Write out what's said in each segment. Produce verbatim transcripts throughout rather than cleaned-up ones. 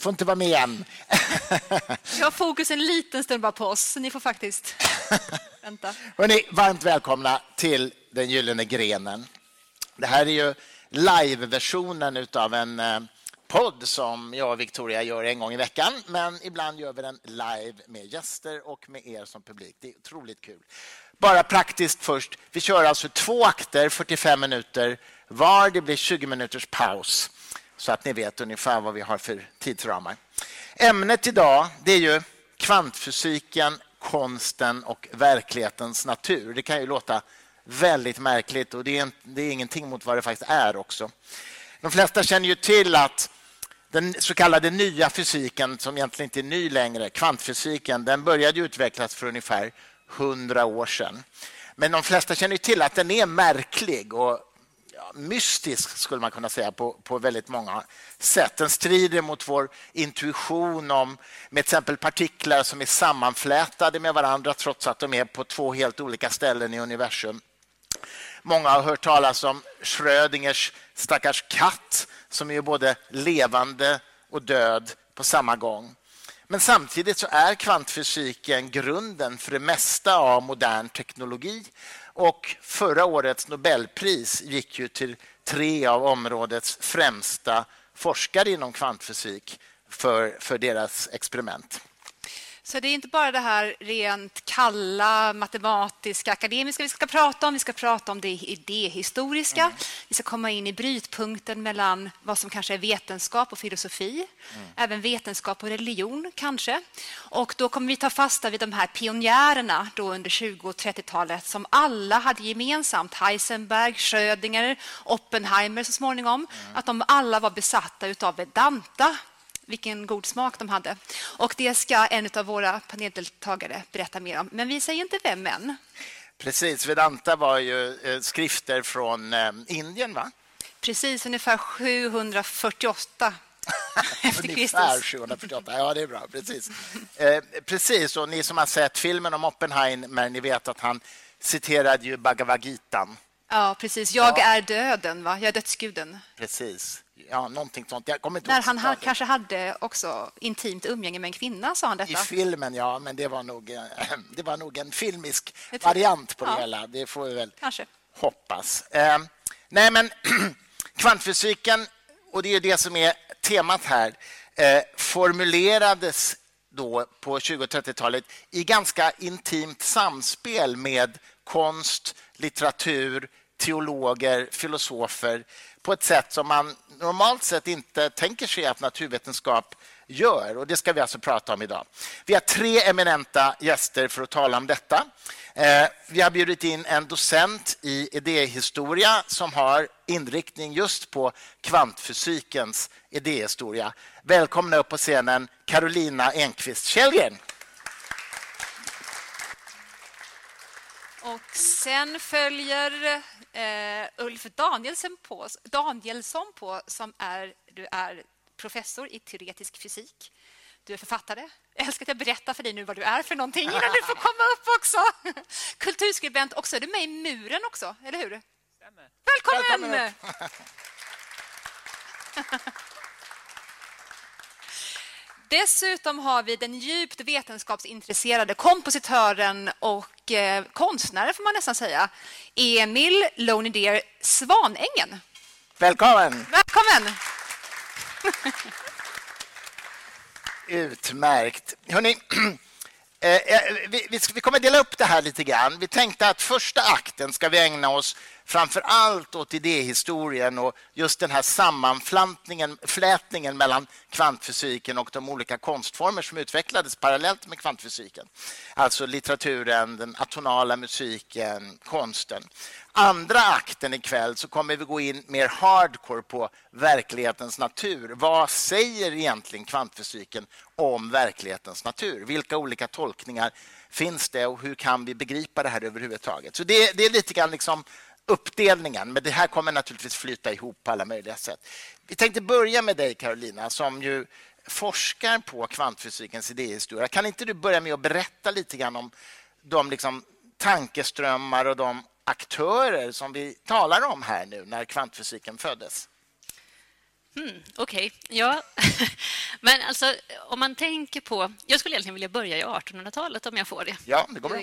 får inte vara med igen. Jag har fokus en liten stund bara på oss. Ni får faktiskt vänta. Hörrni, varmt välkomna till Den gyllene grenen. Det här är ju live-versionen av en podd som jag och Victoria gör en gång i veckan. Men ibland gör vi den live med gäster och med er som publik. Det är otroligt kul. Bara praktiskt först. Vi kör alltså två akter, fyrtiofem minuter var. Det blir tjugo minuters paus. Så att ni vet ungefär vad vi har för tidsramar. Ämnet idag, det är ju kvantfysiken, konsten och verklighetens natur. Det kan ju låta väldigt märkligt, och det är, det är ingenting mot vad det faktiskt är också. De flesta känner ju till att den så kallade nya fysiken, som egentligen inte är ny längre, kvantfysiken, den började utvecklas för ungefär hundra år sedan. Men de flesta känner ju till att den är märklig och mystisk, skulle man kunna säga, på, på väldigt många sätt. Den strider mot vår intuition om med till exempel partiklar som är sammanflätade med varandra trots att de är på två helt olika ställen i universum. Många har hört talas om Schrödingers stackars katt som är både levande och död på samma gång. Men samtidigt så är kvantfysiken grunden för det mesta av modern teknologi. Och förra årets Nobelpris gick ju till tre av områdets främsta forskare inom kvantfysik för, för deras experiment. Så det är inte bara det här rent kalla, matematiska, akademiska vi ska prata om. Vi ska prata om det idéhistoriska. Mm. Vi ska komma in i brytpunkten mellan vad som kanske är vetenskap och filosofi. Mm. Även vetenskap och religion kanske. Och då kommer vi ta fasta vid de här pionjärerna då under tjugo- och trettiotalet som alla hade gemensamt. Heisenberg, Schrödinger, Oppenheimer så småningom. Mm. Att de alla var besatta utav Vedanta. Vilken god smak de hade. Och det ska en av våra paneldeltagare berätta mer om. Men vi säger inte vem än. Precis, Vedanta var ju skrifter från Indien, va? Precis, ungefär sjuhundrafyrtioåtta efter Kristus. Ungefär sjuhundrafyrtioåtta, ja det är bra, precis. Eh, precis, och ni som har sett filmen om Oppenheimer, ni vet att han citerade ju Bhagavadgitan. Ja, precis. Jag ja. är döden, va? Jag är dödsguden. Precis. Ja, någonting sånt. Jag kommer inte När han ha, kanske hade också intimt umgänge med en kvinna, sa han detta. I filmen, ja, men det var nog, det var nog en filmisk variant på det ja. hela. Det får vi väl kanske hoppas. Eh, nej, men kvantfysiken, och det är det som är temat här, eh, formulerades då på tjugo- och trettiotalet i ganska intimt samspel med konst, litteratur, teologer, filosofer på ett sätt som man normalt sett inte tänker sig att naturvetenskap gör. Och det ska vi alltså prata om idag. Vi har tre eminenta gäster för att tala om detta. Eh, vi har bjudit in en docent i idéhistoria som har inriktning just på kvantfysikens idéhistoria. Välkomna upp på scenen Karolina Enquist Källgren. Och sen följer eh, Ulf Danielsson på, Danielsson på som är, du är professor i teoretisk fysik. Du är författare. Jag älskar att jag berättar för dig nu vad du är för någonting innan du får komma upp också. Kulturskribent också. Är du med i muren också, eller hur? Stämmer. Välkommen! Välkommen Dessutom har vi den djupt vetenskapsintresserade kompositören och eh, konstnären, får man nästan säga, Emil Loney Dear Svanängen. Välkommen! Välkommen! Utmärkt. Hörrni, eh, vi, vi, vi kommer dela upp det här lite grann. Vi tänkte att första akten ska vi ägna oss framför allt åt idéhistorien och just den här sammanflätningen mellan kvantfysiken och de olika konstformer som utvecklades parallellt med kvantfysiken. Alltså litteraturen, den atonala musiken, konsten. Andra akten ikväll så kommer vi gå in mer hardcore på verklighetens natur. Vad säger egentligen kvantfysiken om verklighetens natur? Vilka olika tolkningar finns det och hur kan vi begripa det här överhuvudtaget? Så det, det är lite grann liksom uppdelningen, men det här kommer naturligtvis flyta ihop på alla möjliga sätt. Vi tänkte börja med dig, Karolina, som ju forskar på kvantfysikens idéhistoria. Kan inte du börja med att berätta lite grann om de liksom tankeströmmar och de aktörer som vi talar om här nu när kvantfysiken föddes? Mm, Okej, okay. Ja. Men alltså, om man tänker på... Jag skulle egentligen vilja börja i artonhundratalet om jag får det. Ja, det går bra.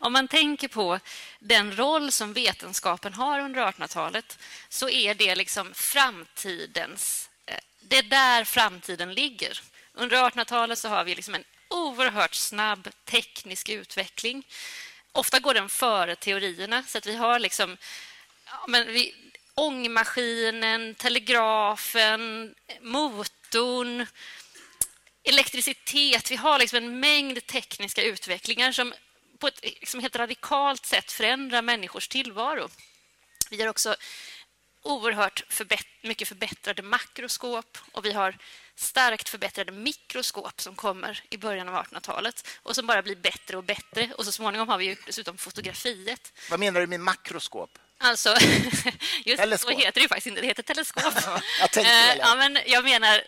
Om man tänker på den roll som vetenskapen har under artonhundratalet så är det liksom framtidens... Det är där framtiden ligger. Under artonhundratalet så har vi liksom en oerhört snabb teknisk utveckling. Ofta går den före teorierna, så att vi har liksom... Ja, men vi, ångmaskinen, telegrafen, motorn, elektricitet. Vi har liksom en mängd tekniska utvecklingar som på ett liksom helt radikalt sätt förändrar människors tillvaro. Vi har också oerhört förbätt- mycket förbättrade makroskop, och vi har starkt förbättrade mikroskop som kommer i början av artonhundratalet och som bara blir bättre och bättre. Och så småningom har vi ju dessutom fotografiet. Vad menar du med makroskop? Alltså, just teleskop. Så heter det ju faktiskt inte. Det heter teleskop. jag, tänkte, eh, ja, men jag menar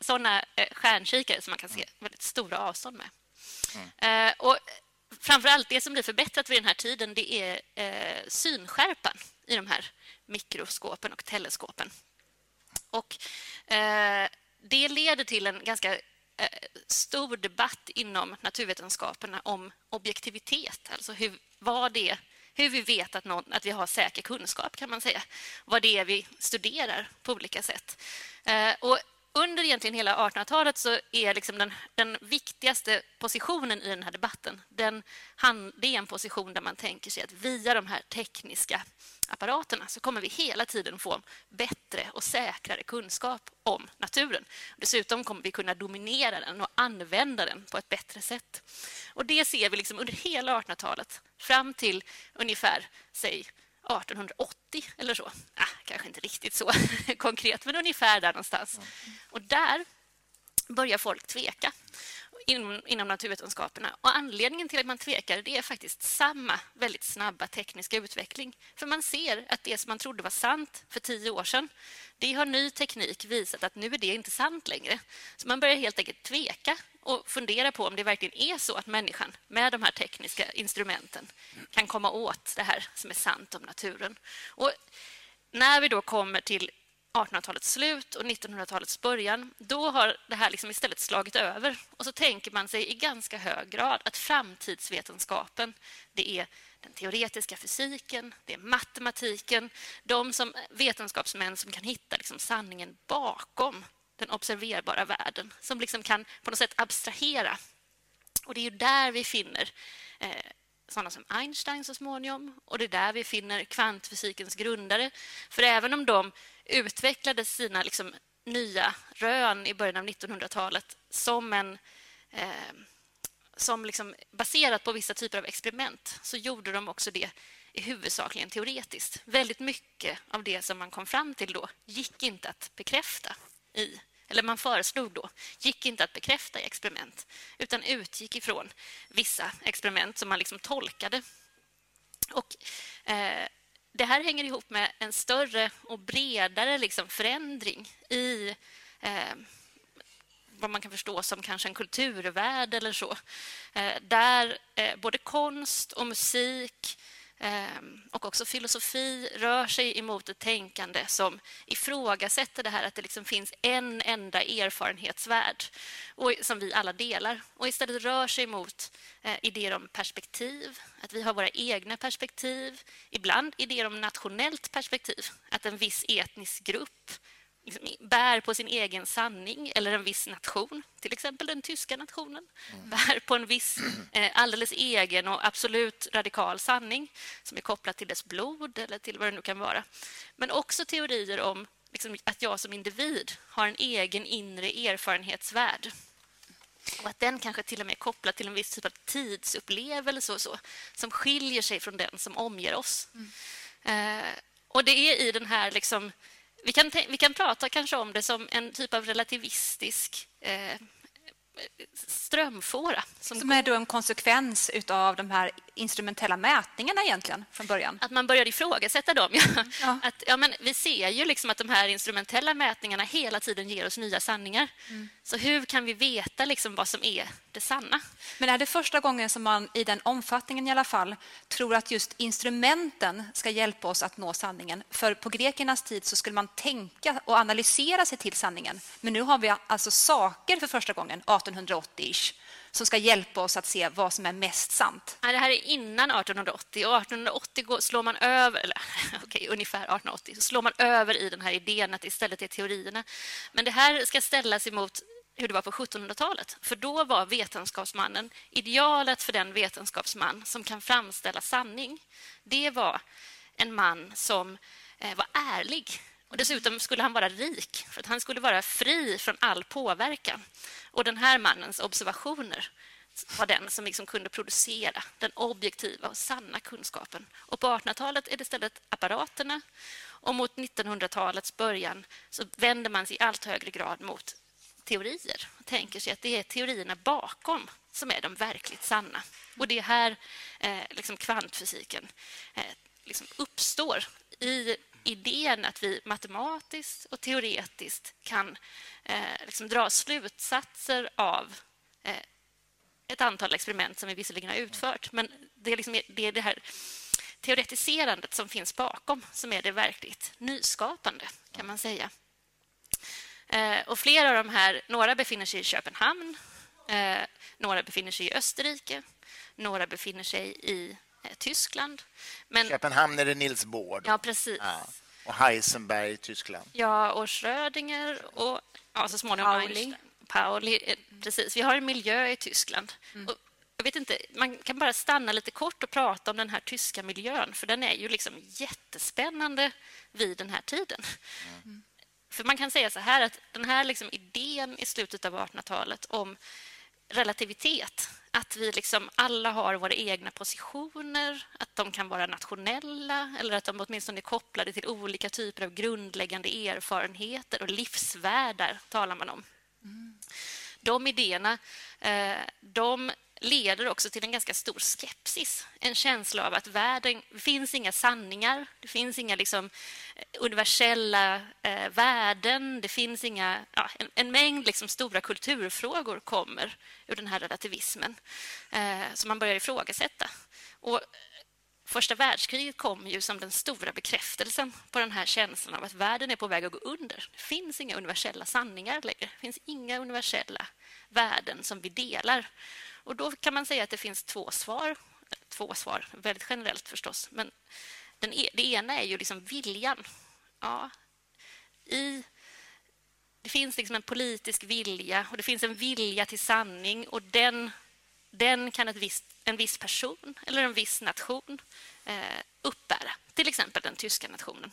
sådana stjärnkikare som man kan se väldigt stora avstånd med. Mm. Eh, och framförallt det som blir förbättrat vid den här tiden, det är eh, synskärpan i de här mikroskopen och teleskopen. Och eh, det leder till en ganska eh, stor debatt inom naturvetenskaperna om objektivitet. Alltså hur, vad det är. Hur vi vet att, någon, att vi har säker kunskap, kan man säga. Vad det är vi studerar på olika sätt. Eh, och under egentligen hela artonhundratalet så är liksom den, den viktigaste positionen i den här debatten, den, han, det är en position där man tänker sig att via de här tekniska apparaterna så kommer vi hela tiden få bättre och säkrare kunskap om naturen. Dessutom kommer vi kunna dominera den och använda den på ett bättre sätt. Och det ser vi liksom under hela artonhundratalet fram till ungefär, säg, artonhundraåttio eller så. Ah, kanske inte riktigt så konkret, men ungefär där någonstans. Mm. Och där börjar folk tveka inom, inom naturvetenskaperna. Och anledningen till att man tvekar, det är faktiskt samma väldigt snabba tekniska utveckling. För man ser att det som man trodde var sant för tio år sedan, det har ny teknik visat att nu är det inte sant längre. Så man börjar helt enkelt tveka och fundera på om det verkligen är så att människan med de här tekniska instrumenten kan komma åt det här som är sant om naturen. Och när vi då kommer till artonhundratalets slut och nittonhundratalets början, då har det här liksom istället slagit över. Och så tänker man sig i ganska hög grad att framtidsvetenskapen, det är den teoretiska fysiken, det är matematiken, de som vetenskapsmän som kan hitta liksom sanningen bakom den observerbara världen, som liksom kan på något sätt abstrahera. Och det är ju där vi finner eh, sådana som Einstein så småningom, och det är där vi finner kvantfysikens grundare. För även om de utvecklade sina liksom, nya rön i början av nittonhundratalet som en... Eh, som liksom baserat på vissa typer av experiment, så gjorde de också det i huvudsakligen teoretiskt. Väldigt mycket av det som man kom fram till då gick inte att bekräfta i, eller man föreslog då, gick inte att bekräfta i experiment, utan utgick ifrån vissa experiment som man liksom tolkade. Och eh, det här hänger ihop med en större och bredare liksom förändring i... Eh, vad man kan förstå som kanske en kulturvärld eller så. Där både konst och musik och också filosofi rör sig emot ett tänkande som ifrågasätter det här att det liksom finns en enda erfarenhetsvärld och som vi alla delar. Och istället rör sig emot idéer om perspektiv, att vi har våra egna perspektiv, ibland idéer om nationellt perspektiv, att en viss etnisk grupp bär på sin egen sanning, eller en viss nation, till exempel den tyska nationen, mm. bär på en viss eh, alldeles egen och absolut radikal sanning som är kopplad till dess blod eller till vad det nu kan vara. Men också teorier om liksom, att jag som individ har en egen inre erfarenhetsvärld. Och att den kanske till och med är kopplad till en viss typ av tidsupplevelse och så, som skiljer sig från den som omger oss. Mm. Eh, och det är i den här... liksom, Vi kan, vi kan prata kanske om det som en typ av relativistisk eh, strömfåra. Som, som är då en konsekvens av de här instrumentella mätningarna egentligen från början? Att man började ifrågasätta dem. Ja. Ja. Att, ja, men vi ser ju liksom att de här instrumentella mätningarna hela tiden ger oss nya sanningar. Mm. Så hur kan vi veta liksom vad som är det sanna? Men är det första gången som man i den omfattningen i alla fall tror att just instrumenten ska hjälpa oss att nå sanningen? För på grekernas tid så skulle man tänka och analysera sig till sanningen. Men nu har vi alltså saker för första gången, artonhundraåttio-ish, som ska hjälpa oss att se vad som är mest sant. Det här är innan artonhundraåttio, och artonhundraåttio slår man över, eller okej, ungefär artonhundraåttio, så slår man över i den här idén att istället är teorierna. Men det här ska ställas emot hur det var på sjuttonhundratalet. För då var vetenskapsmannen, idealet för den vetenskapsman som kan framställa sanning, det var en man som var ärlig. Och dessutom skulle han vara rik, för att han skulle vara fri från all påverkan. Och den här mannens observationer var den som liksom kunde producera den objektiva och sanna kunskapen. Och på artonhundratalet är det istället apparaterna. Och mot nittonhundratalets början så vänder man sig i allt högre grad mot teorier. Och tänker sig att det är teorierna bakom som är de verkligt sanna. Och det är här eh, liksom kvantfysiken eh, liksom uppstår i idén att vi matematiskt och teoretiskt kan eh, liksom dra slutsatser av eh, ett antal experiment som vi visserligen har utfört. Men det är, liksom, det är det här teoretiserandet som finns bakom som är det verkligt nyskapande, kan man säga. Eh, och flera av de här, några befinner sig i Köpenhamn, eh, några befinner sig i Österrike, några befinner sig i Tyskland. Men Köpenhamn är det Niels Bohr. Ja, precis. Ja. Och Heisenberg i Tyskland. Ja, och Schrödinger och ja, så småningom Einstein. Pauli. Precis. Vi har en miljö i Tyskland. Mm. Och jag vet inte, man kan bara stanna lite kort och prata om den här tyska miljön, för den är ju liksom jättespännande vid den här tiden. Mm. För man kan säga så här att den här liksom idén i slutet av artonhundratalet om relativitet, att vi liksom alla har våra egna positioner, att de kan vara nationella eller att de åtminstone är kopplade till olika typer av grundläggande erfarenheter och livsvärldar, talar man om. Mm. De idéerna eh, de leder också till en ganska stor skepsis. En känsla av att världen, det finns inga sanningar, det finns inga liksom universella eh, värden, det finns inga... Ja, en, en mängd liksom stora kulturfrågor kommer ur den här relativismen eh, som man börjar ifrågasätta. Och första världskriget kom ju som den stora bekräftelsen på den här känslan av att världen är på väg att gå under. Det finns inga universella sanningar längre. Det finns inga universella värden som vi delar. Och då kan man säga att det finns två svar. Två svar, väldigt generellt förstås. Men den e- det ena är ju liksom viljan. Ja. I, det finns liksom en politisk vilja och det finns en vilja till sanning. Och den, den kan ett visst, en viss person eller en viss nation eh, uppbära. Till exempel den tyska nationen.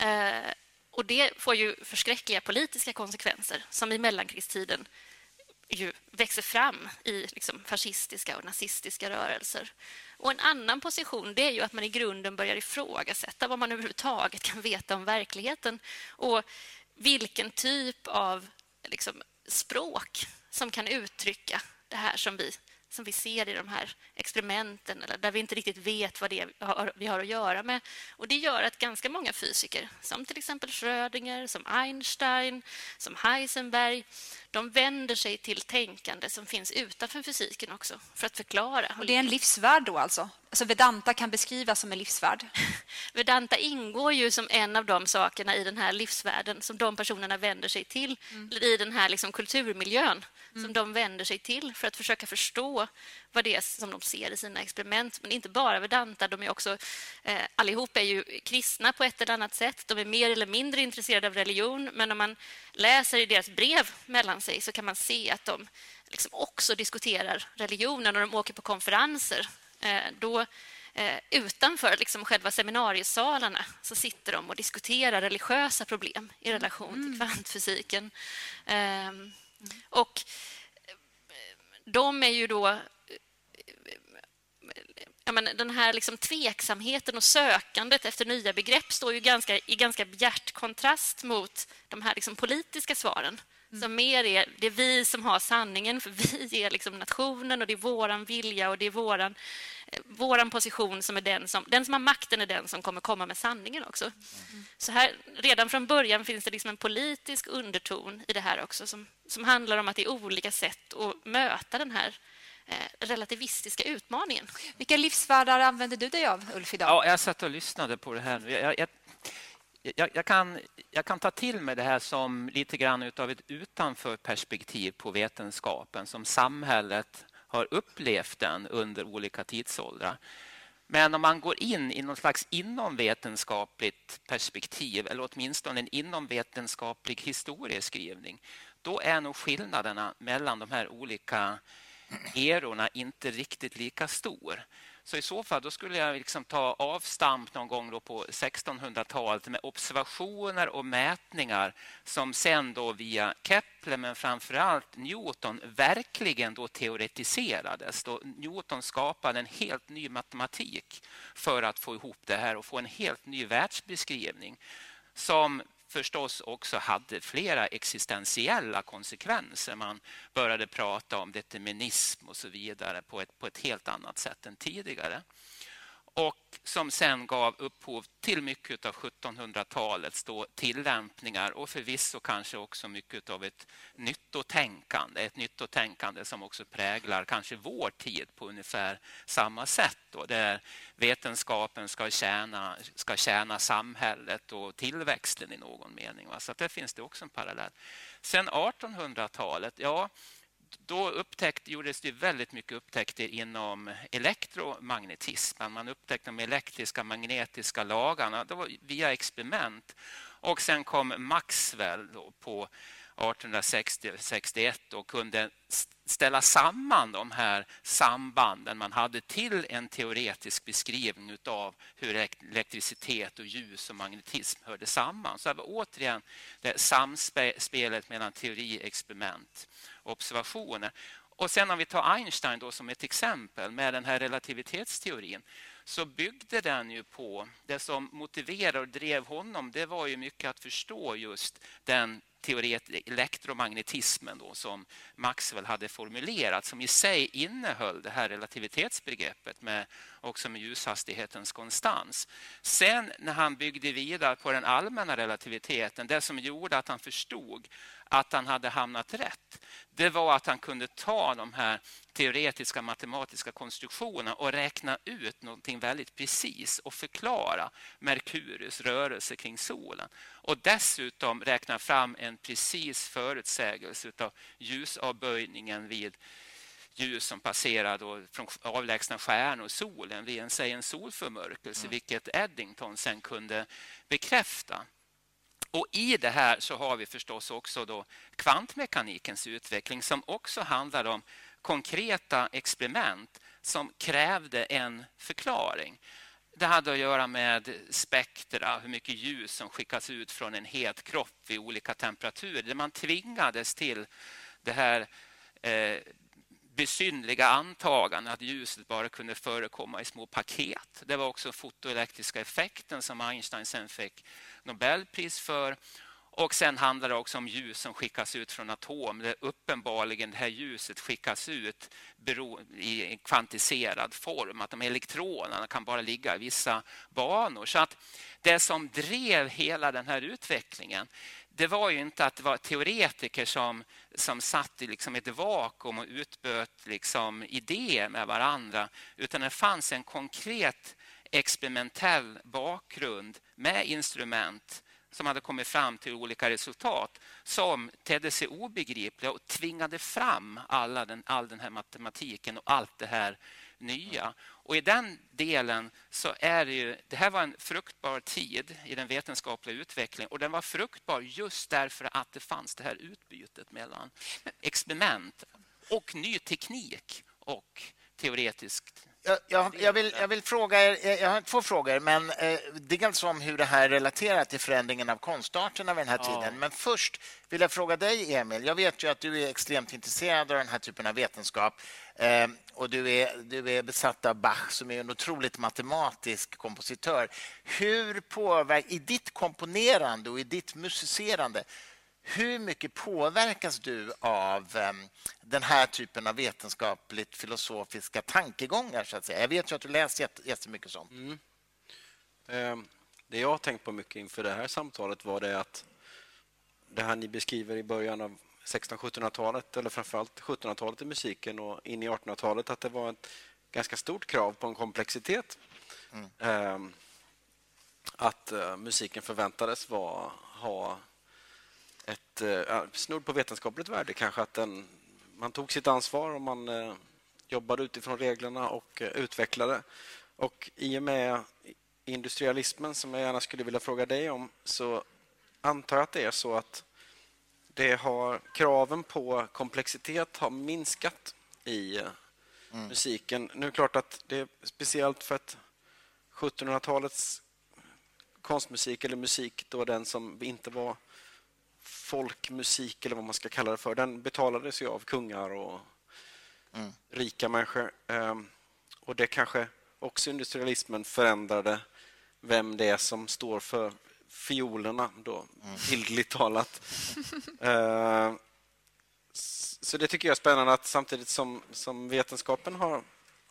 Eh, och det får ju förskräckliga politiska konsekvenser som i mellankrigstiden ju växer fram i liksom fascistiska och nazistiska rörelser. Och en annan position, det är ju att man i grunden börjar ifrågasätta vad man överhuvudtaget kan veta om verkligheten och vilken typ av liksom språk som kan uttrycka det här som vi, som vi ser i de här experimenten, eller där vi inte riktigt vet vad det är vi har, vi har att göra med. Och det gör att ganska många fysiker, som till exempel Schrödinger, som Einstein, som Heisenberg, de vänder sig till tänkande som finns utanför fysiken också för att förklara. Och det är en livsvärld då alltså? Alltså Vedanta kan beskrivas som en livsvärld? Vedanta ingår ju som en av de sakerna i den här livsvärlden som de personerna vänder sig till, mm. eller i den här liksom kulturmiljön mm. som de vänder sig till för att försöka förstå vad det är som de ser i sina experiment. Men inte bara Vedanta, de är också, eh, allihop är ju kristna på ett eller annat sätt. De är mer eller mindre intresserade av religion, men om man läser i deras brev mellan sig så kan man se att de liksom också diskuterar religionen när de åker på konferenser. Då, utanför liksom själva seminariesalarna så sitter de och diskuterar religiösa problem i relation mm. till kvantfysiken. Mm. Och de är ju då... Ja, men den här liksom tveksamheten och sökandet efter nya begrepp står ju ganska, i ganska bjärt kontrast mot de här liksom politiska svaren som mer är, det är vi som har sanningen, för vi är liksom nationen och det är våran vilja och det är våran, våran position som är den som, den som har makten är den som kommer komma med sanningen också. Mm. Så här, redan från början finns det liksom en politisk underton i det här också som, som handlar om att det är olika sätt att möta den här relativistiska utmaningen. Vilka livsvärdar använder du dig av, Ulf, idag? Ja, jag satt och lyssnade på det här. Jag, jag, jag, jag, kan, jag kan ta till mig det här som lite grann utav ett utanför perspektiv på vetenskapen, som samhället har upplevt den under olika tidsåldrar. Men om man går in i någon slags inomvetenskapligt perspektiv, eller åtminstone en inomvetenskaplig historieskrivning, då är nog skillnaderna mellan de här olika erorna inte riktigt lika stor. Så i så fall då skulle jag liksom ta avstamp någon gång då på sextonhundratalet med observationer och mätningar som sen då via Kepler men framförallt Newton verkligen då teoretiserades. Då Newton skapade en helt ny matematik för att få ihop det här och få en helt ny världsbeskrivning som förstås också hade flera existentiella konsekvenser. Man började prata om determinism och så vidare på ett, på ett helt annat sätt än tidigare. Och som sen gav upphov till mycket av sjuttonhundratalets då tillämpningar och förvisso kanske också mycket av ett nyttotänkande. Ett nyttotänkande som också präglar kanske vår tid på ungefär samma sätt. Då, där vetenskapen ska tjäna, ska tjäna samhället och tillväxten i någon mening. Va? Så att där finns det också en parallell. Sen artonhundratalet, ja... Då upptäckt, gjordes det väldigt mycket upptäckter inom elektromagnetismen. Man upptäckte de elektriska magnetiska lagarna det var via experiment. Och sen kom Maxwell då på artonhundrasextio sextioett och kunde ställa samman de här sambanden man hade till en teoretisk beskrivning av hur elektricitet och ljus och magnetism hörde samman. Så det var återigen det samspelet mellan teori, experiment och observationer. Och sen om vi tar Einstein då som ett exempel med den här relativitetsteorin, så byggde den ju på det som motiverade och drev honom. Det var ju mycket att förstå just den teoret elektromagnetismen då, som Maxwell hade formulerat, som i sig innehöll det här relativitetsbegreppet med, också med ljushastighetens konstans. Sen när han byggde vidare på den allmänna relativiteten, det som gjorde att han förstod att han hade hamnat rätt, det var att han kunde ta de här teoretiska matematiska konstruktionerna och räkna ut någonting väldigt precis och förklara Merkurius rörelse kring solen. Och dessutom räkna fram en precis förutsägelse av ljusavböjningen vid ljus som passerar då från avlägsna stjärnor och solen vid en, säg en solförmörkelse, vilket Eddington sen kunde bekräfta. Och i det här så har vi förstås också då kvantmekanikens utveckling som också handlar om konkreta experiment som krävde en förklaring. Det hade att göra med spektra, hur mycket ljus som skickas ut från en het kropp vid olika temperaturer. Där man tvingades till det här eh, besynliga antagandet att ljuset bara kunde förekomma i små paket. Det var också fotoelektriska effekten som Einstein sen fick Nobelpris för. Och sen handlar det också om ljus som skickas ut från atomer. Uppenbarligen det här ljuset skickas ut i en kvantiserad form. Att de elektronerna kan bara ligga i vissa banor. Så att det som drev hela den här utvecklingen, det var ju inte att det var teoretiker som, som satt i liksom ett vakuum och utböt liksom idéer med varandra. Utan det fanns en konkret experimentell bakgrund med instrument som hade kommit fram till olika resultat som tedde sig obegripliga och tvingade fram alla den, all den här matematiken och allt det här nya. Och i den delen så är det ju, det här var en fruktbar tid i den vetenskapliga utvecklingen och den var fruktbar just därför att det fanns det här utbytet mellan experiment och ny teknik och teoretiskt. Jag, jag, jag, vill, jag vill fråga er, jag har två frågor, men eh, dels om hur det här relaterar till förändringen av konstarterna vid den här ja. tiden. Men först vill jag fråga dig, Emil. Jag vet ju att du är extremt intresserad av den här typen av vetenskap eh, och du är, du är besatt av Bach som är en otroligt matematisk kompositör. Hur påverkar, i ditt komponerande och i ditt musicerande, hur mycket påverkas du av den här typen av vetenskapligt filosofiska tankegångar, så att säga? Jag vet ju att du läser jättemycket sånt. Mm. Det jag har tänkt på mycket inför det här samtalet var det att det här ni beskriver i början av sextonhundra- och sjuttonhundratalet, eller framförallt sjuttonhundratalet i musiken och in i artonhundratalet, att det var ett ganska stort krav på en komplexitet. Mm. Att musiken förväntades vara, ha ett snudd på vetenskapligt värde, kanske att den, man tog sitt ansvar och man jobbade utifrån reglerna och utvecklade. Och i och med industrialismen, som jag gärna skulle vilja fråga dig om, så antar jag att det är så att det har, kraven på komplexitet har minskat i mm. musiken. Nu är det klart att det är speciellt för att sjuttonhundratalets konstmusik, eller musik då, den som inte var folkmusik eller vad man ska kalla det för, den betalades ju av kungar och mm. rika människor. Och det kanske också industrialismen förändrade vem det är som står för fiolerna då, bildligt mm. talat. eh, så det tycker jag är spännande, att samtidigt som, som vetenskapen har,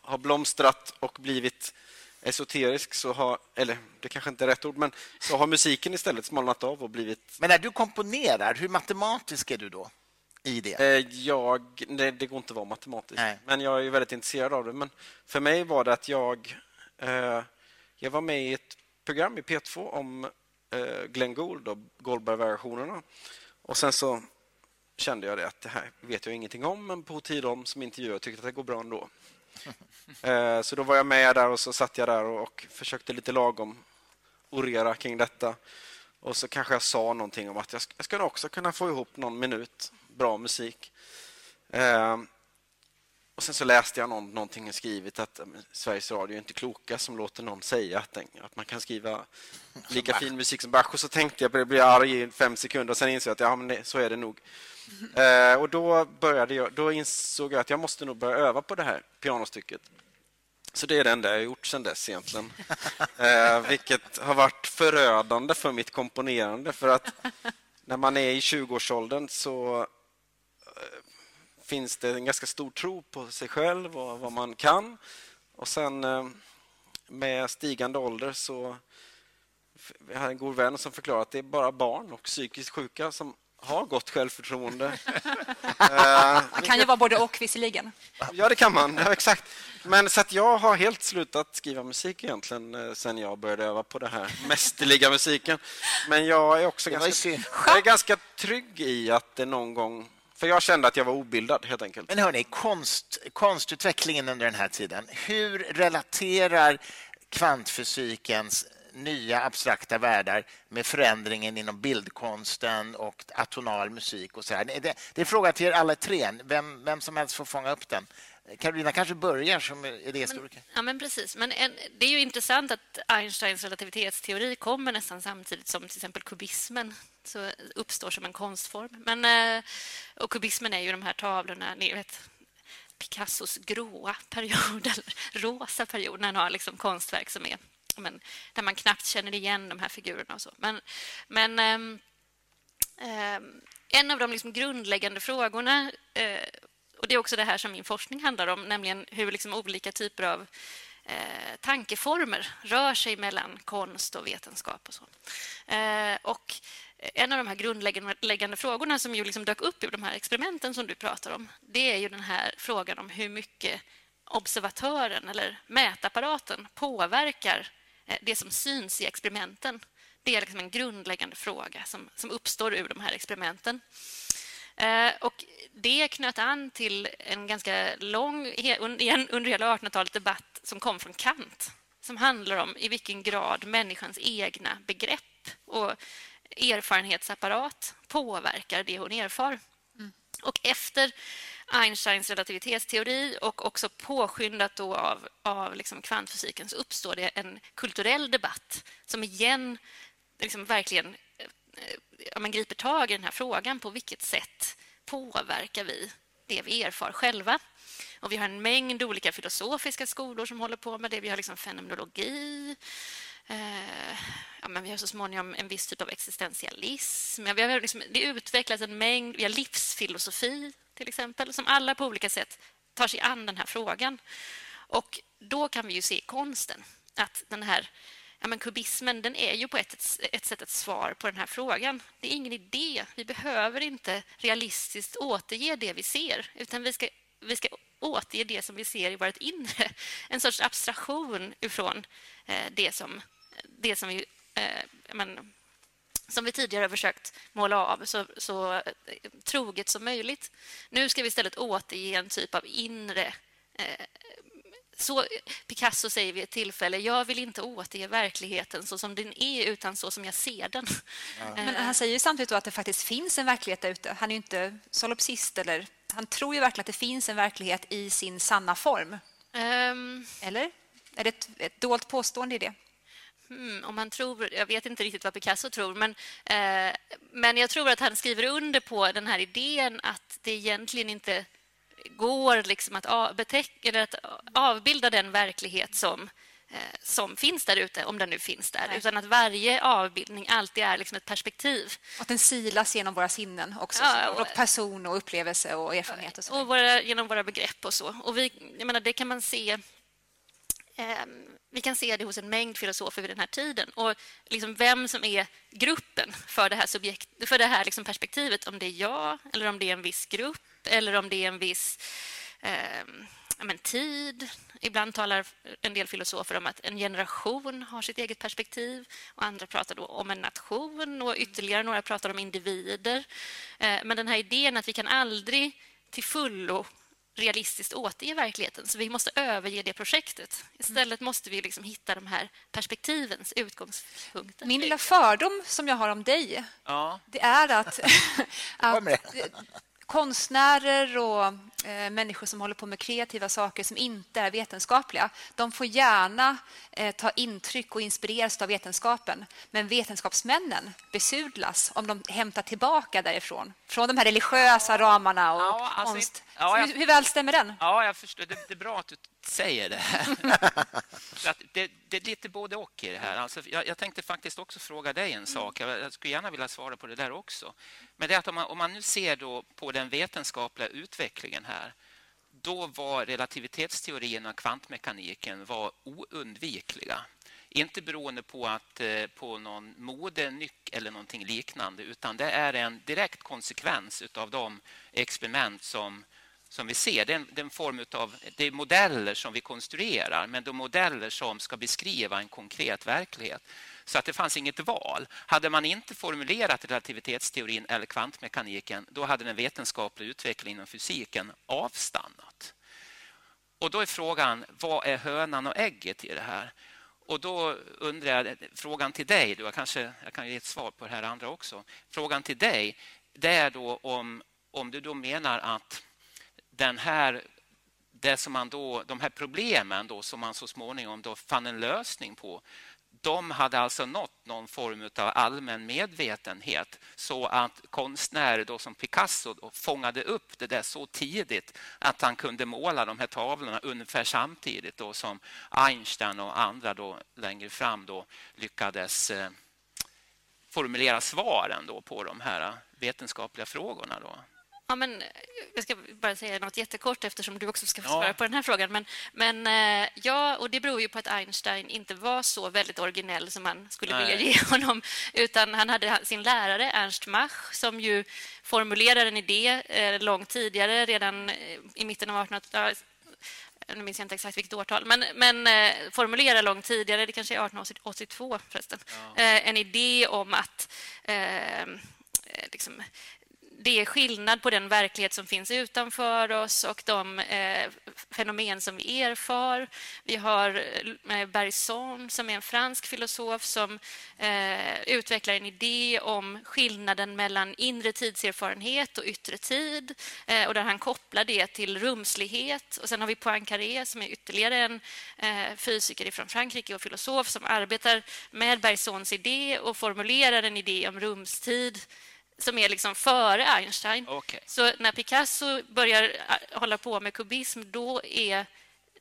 har blomstrat och blivit esoterisk, så har, eller det kanske inte är rätt ord, men så har musiken istället smalnat av och blivit... Men när du komponerar, hur matematisk är du då i det? Eh, jag, nej, det går inte att vara matematisk. Nej. Men jag är ju väldigt intresserad av det. Men för mig var det att jag, eh, jag var med i ett program i P två om Glenn Gould och Goldberg-variationerna. Och sen så kände jag det att det här vet jag ingenting om, men på Tidom som intervjuare tyckte att det går bra ändå. Så då var jag med där och så satt jag där och försökte lite lagom orera kring detta. Och så kanske jag sa någonting om att jag skulle också kunna få ihop någon minut bra musik. Och sen så läste jag någon, någonting skrivet att Sveriges Radio är inte kloka som låter någon säga att, den, att man kan skriva lika fin musik som Bach. Och så tänkte jag på det, blev arg i fem sekunder och sen insåg jag att ja, men det, så är det nog. Mm. Eh, och då, började jag, då insåg jag att jag måste nog börja öva på det här pianostycket. Så det är den där jag har gjort sedan dess egentligen. Eh, vilket har varit förödande för mitt komponerande. För att när man är i tjugoårsåldern så... Eh, finns det en ganska stor tro på sig själv och vad man kan. Och sen med stigande ålder så... Jag har en god vän som förklarar att det är bara barn och psykiskt sjuka som har gott självförtroende. eh, det kan ju vara både och visserligen. Ja, det kan man. Ja, exakt. Men så att jag har helt slutat skriva musik egentligen sen jag började öva på det här mästerliga musiken. Men jag är också ganska, jag är ganska trygg i att det någon gång... För jag kände att jag var obildad, helt enkelt. Men hörni, konst, konstutvecklingen under den här tiden. Hur relaterar kvantfysikens nya abstrakta världar med förändringen inom bildkonsten och atonal musik och så här? Det, det är fråga till er alla tre. Vem, vem som helst får fånga upp den. Karolina kanske börjar som idéhistoriker. Ja, men precis. Men en, det är ju intressant att Einsteins relativitetsteori kommer nästan samtidigt som till exempel kubismen, så uppstår som en konstform. Men, och kubismen är ju de här tavlorna, ni vet, Picassos gråa period, eller rosa period, när han har liksom konstverk som är, men, där man knappt känner igen de här figurerna och så. Men, men eh, en av de liksom grundläggande frågorna, eh, och det är också det här som min forskning handlar om, nämligen hur liksom olika typer av eh, tankeformer rör sig mellan konst och vetenskap och så. Eh, och en av de här grundläggande frågorna som ju liksom dök upp i de här experimenten som du pratar om, det är ju den här frågan om hur mycket observatören eller mätapparaten påverkar eh, det som syns i experimenten. Det är liksom en grundläggande fråga som, som uppstår ur de här experimenten. Och det knöt an till en ganska lång, under hela artonhundratalet, debatt som kom från Kant, som handlar om i vilken grad människans egna begrepp och erfarenhetsapparat påverkar det hon erfar. Mm. Och efter Einsteins relativitetsteori och också påskyndat då av, av liksom kvantfysiken, så uppstår det en kulturell debatt som igen liksom verkligen... Om man griper tag i den här frågan, på vilket sätt påverkar vi det vi erfar själva? Och vi har en mängd olika filosofiska skolor som håller på med det. Vi har liksom fenomenologi, Eh, ja, men vi har så småningom en viss typ av existentialism. Ja, vi har liksom, det utvecklas en mängd, vi har livsfilosofi till exempel, som alla på olika sätt tar sig an den här frågan. Och då kan vi ju se konsten, att den här ja, men kubismen, den är ju på ett, ett sätt ett svar på den här frågan. Det är ingen idé, vi behöver inte realistiskt återge det vi ser, utan vi ska, vi ska återge det som vi ser i vårt inre. En sorts abstraktion ifrån det som, det som vi... Eh, men, som vi tidigare har försökt måla av så, så troget som möjligt. Nu ska vi istället återge en typ av inre... Eh, så Picasso säger vid ett tillfälle, jag vill inte återge verkligheten så som den är, utan så som jag ser den. Ja. Men han säger ju samtidigt då att det faktiskt finns en verklighet där ute. Han är ju inte solipsist, eller han tror ju verkligen att det finns en verklighet i sin sanna form. Um... Eller? Är det ett, ett dolt påstående i det? Mm, om han tror, jag vet inte riktigt vad Picasso tror, men, eh, men jag tror att han skriver under på den här idén att det egentligen inte går liksom att, av, betäck, eller att avbilda den verklighet som, eh, som finns där ute, om den nu finns där. Nej. Utan att varje avbildning alltid är liksom ett perspektiv. Och att den silas genom våra sinnen också, ja, och, och person och upplevelse och erfarenhet. Och, och våra, genom våra begrepp och så. Och vi, jag menar, det kan man se... Vi kan se det hos en mängd filosofer vid den här tiden. Och liksom vem som är gruppen för det här, subjekt, för det här liksom perspektivet. Om det är jag, eller om det är en viss grupp, eller om det är en viss eh, ja, men tid. Ibland talar en del filosofer om att en generation har sitt eget perspektiv. Och andra pratar då om en nation. Och ytterligare några pratar om individer. Eh, men den här idén att vi kan aldrig till fullo realistiskt återge verkligheten, så vi måste överge det projektet. Istället måste vi liksom hitta de här perspektivens utgångspunkter. Min lilla fördom som jag har om dig, ja, det är att, att konstnärer och eh, människor som håller på med kreativa saker som inte är vetenskapliga, de får gärna eh, ta intryck och inspireras av vetenskapen. Men vetenskapsmännen besudlas om de hämtar tillbaka därifrån. Från de här religiösa ramarna och ja, alltså, konst. Ja, jag, hur, hur väl stämmer den? Ja, jag förstår. Det, det är bra att du säger det. det, det är lite både och i det här. Alltså, jag, jag tänkte faktiskt också fråga dig en sak. Jag, jag skulle gärna vilja svara på det där också. Men det är att om man, om man nu ser då på den vetenskapliga utvecklingen här, då var relativitetsteorin och kvantmekaniken var oundvikliga. Inte beroende på, att, på någon modenyck eller någonting liknande, utan det är en direkt konsekvens av de experiment som, som vi ser. Det är, en, det är en form av, det är modeller som vi konstruerar, men de modeller som ska beskriva en konkret verklighet. Så att det fanns inget val. Hade man inte formulerat relativitetsteorin eller kvantmekaniken, då hade den vetenskapliga utvecklingen inom fysiken avstannat. Och då är frågan, vad är hönan och ägget i det här? Och då undrar jag, frågan till dig, då, jag, kanske, jag kan ge ett svar på det här andra också. Frågan till dig, det är då om, om du då menar att den här, det som man då, de här problemen då, som man så småningom då fann en lösning på, de hade alltså nått någon form av allmän medvetenhet, så att konstnärer då som Picasso då fångade upp det där så tidigt att han kunde måla de här tavlorna ungefär samtidigt då som Einstein och andra då längre fram då lyckades eh, formulera svaren då på de här vetenskapliga frågorna då. Ja, men jag ska bara säga något jättekort eftersom du också ska få svara ja. på den här frågan. Men, men ja, och det beror ju på att Einstein inte var så väldigt originell som man skulle Nej. vilja ge honom. Utan han hade sin lärare Ernst Mach som ju formulerade en idé långt tidigare, redan i mitten av artonhundratalet. Nu minns jag inte exakt vilket årtal, men, men eh, formulera långt tidigare, det kanske är arton åttiotvå förresten, ja. eh, en idé om att... Eh, liksom, det är skillnad på den verklighet som finns utanför oss och de eh, fenomen som vi erfar. Vi har eh, Bergson som är en fransk filosof som eh, utvecklar en idé om skillnaden mellan inre tidserfarenhet och yttre tid. Eh, och där han kopplar det till rumslighet. Och sen har vi Poincaré som är ytterligare en eh, fysiker från Frankrike och filosof som arbetar med Bergsons idé och formulerar en idé om rumstid som är liksom före Einstein. Okay. Så när Picasso börjar hålla på med kubism, då är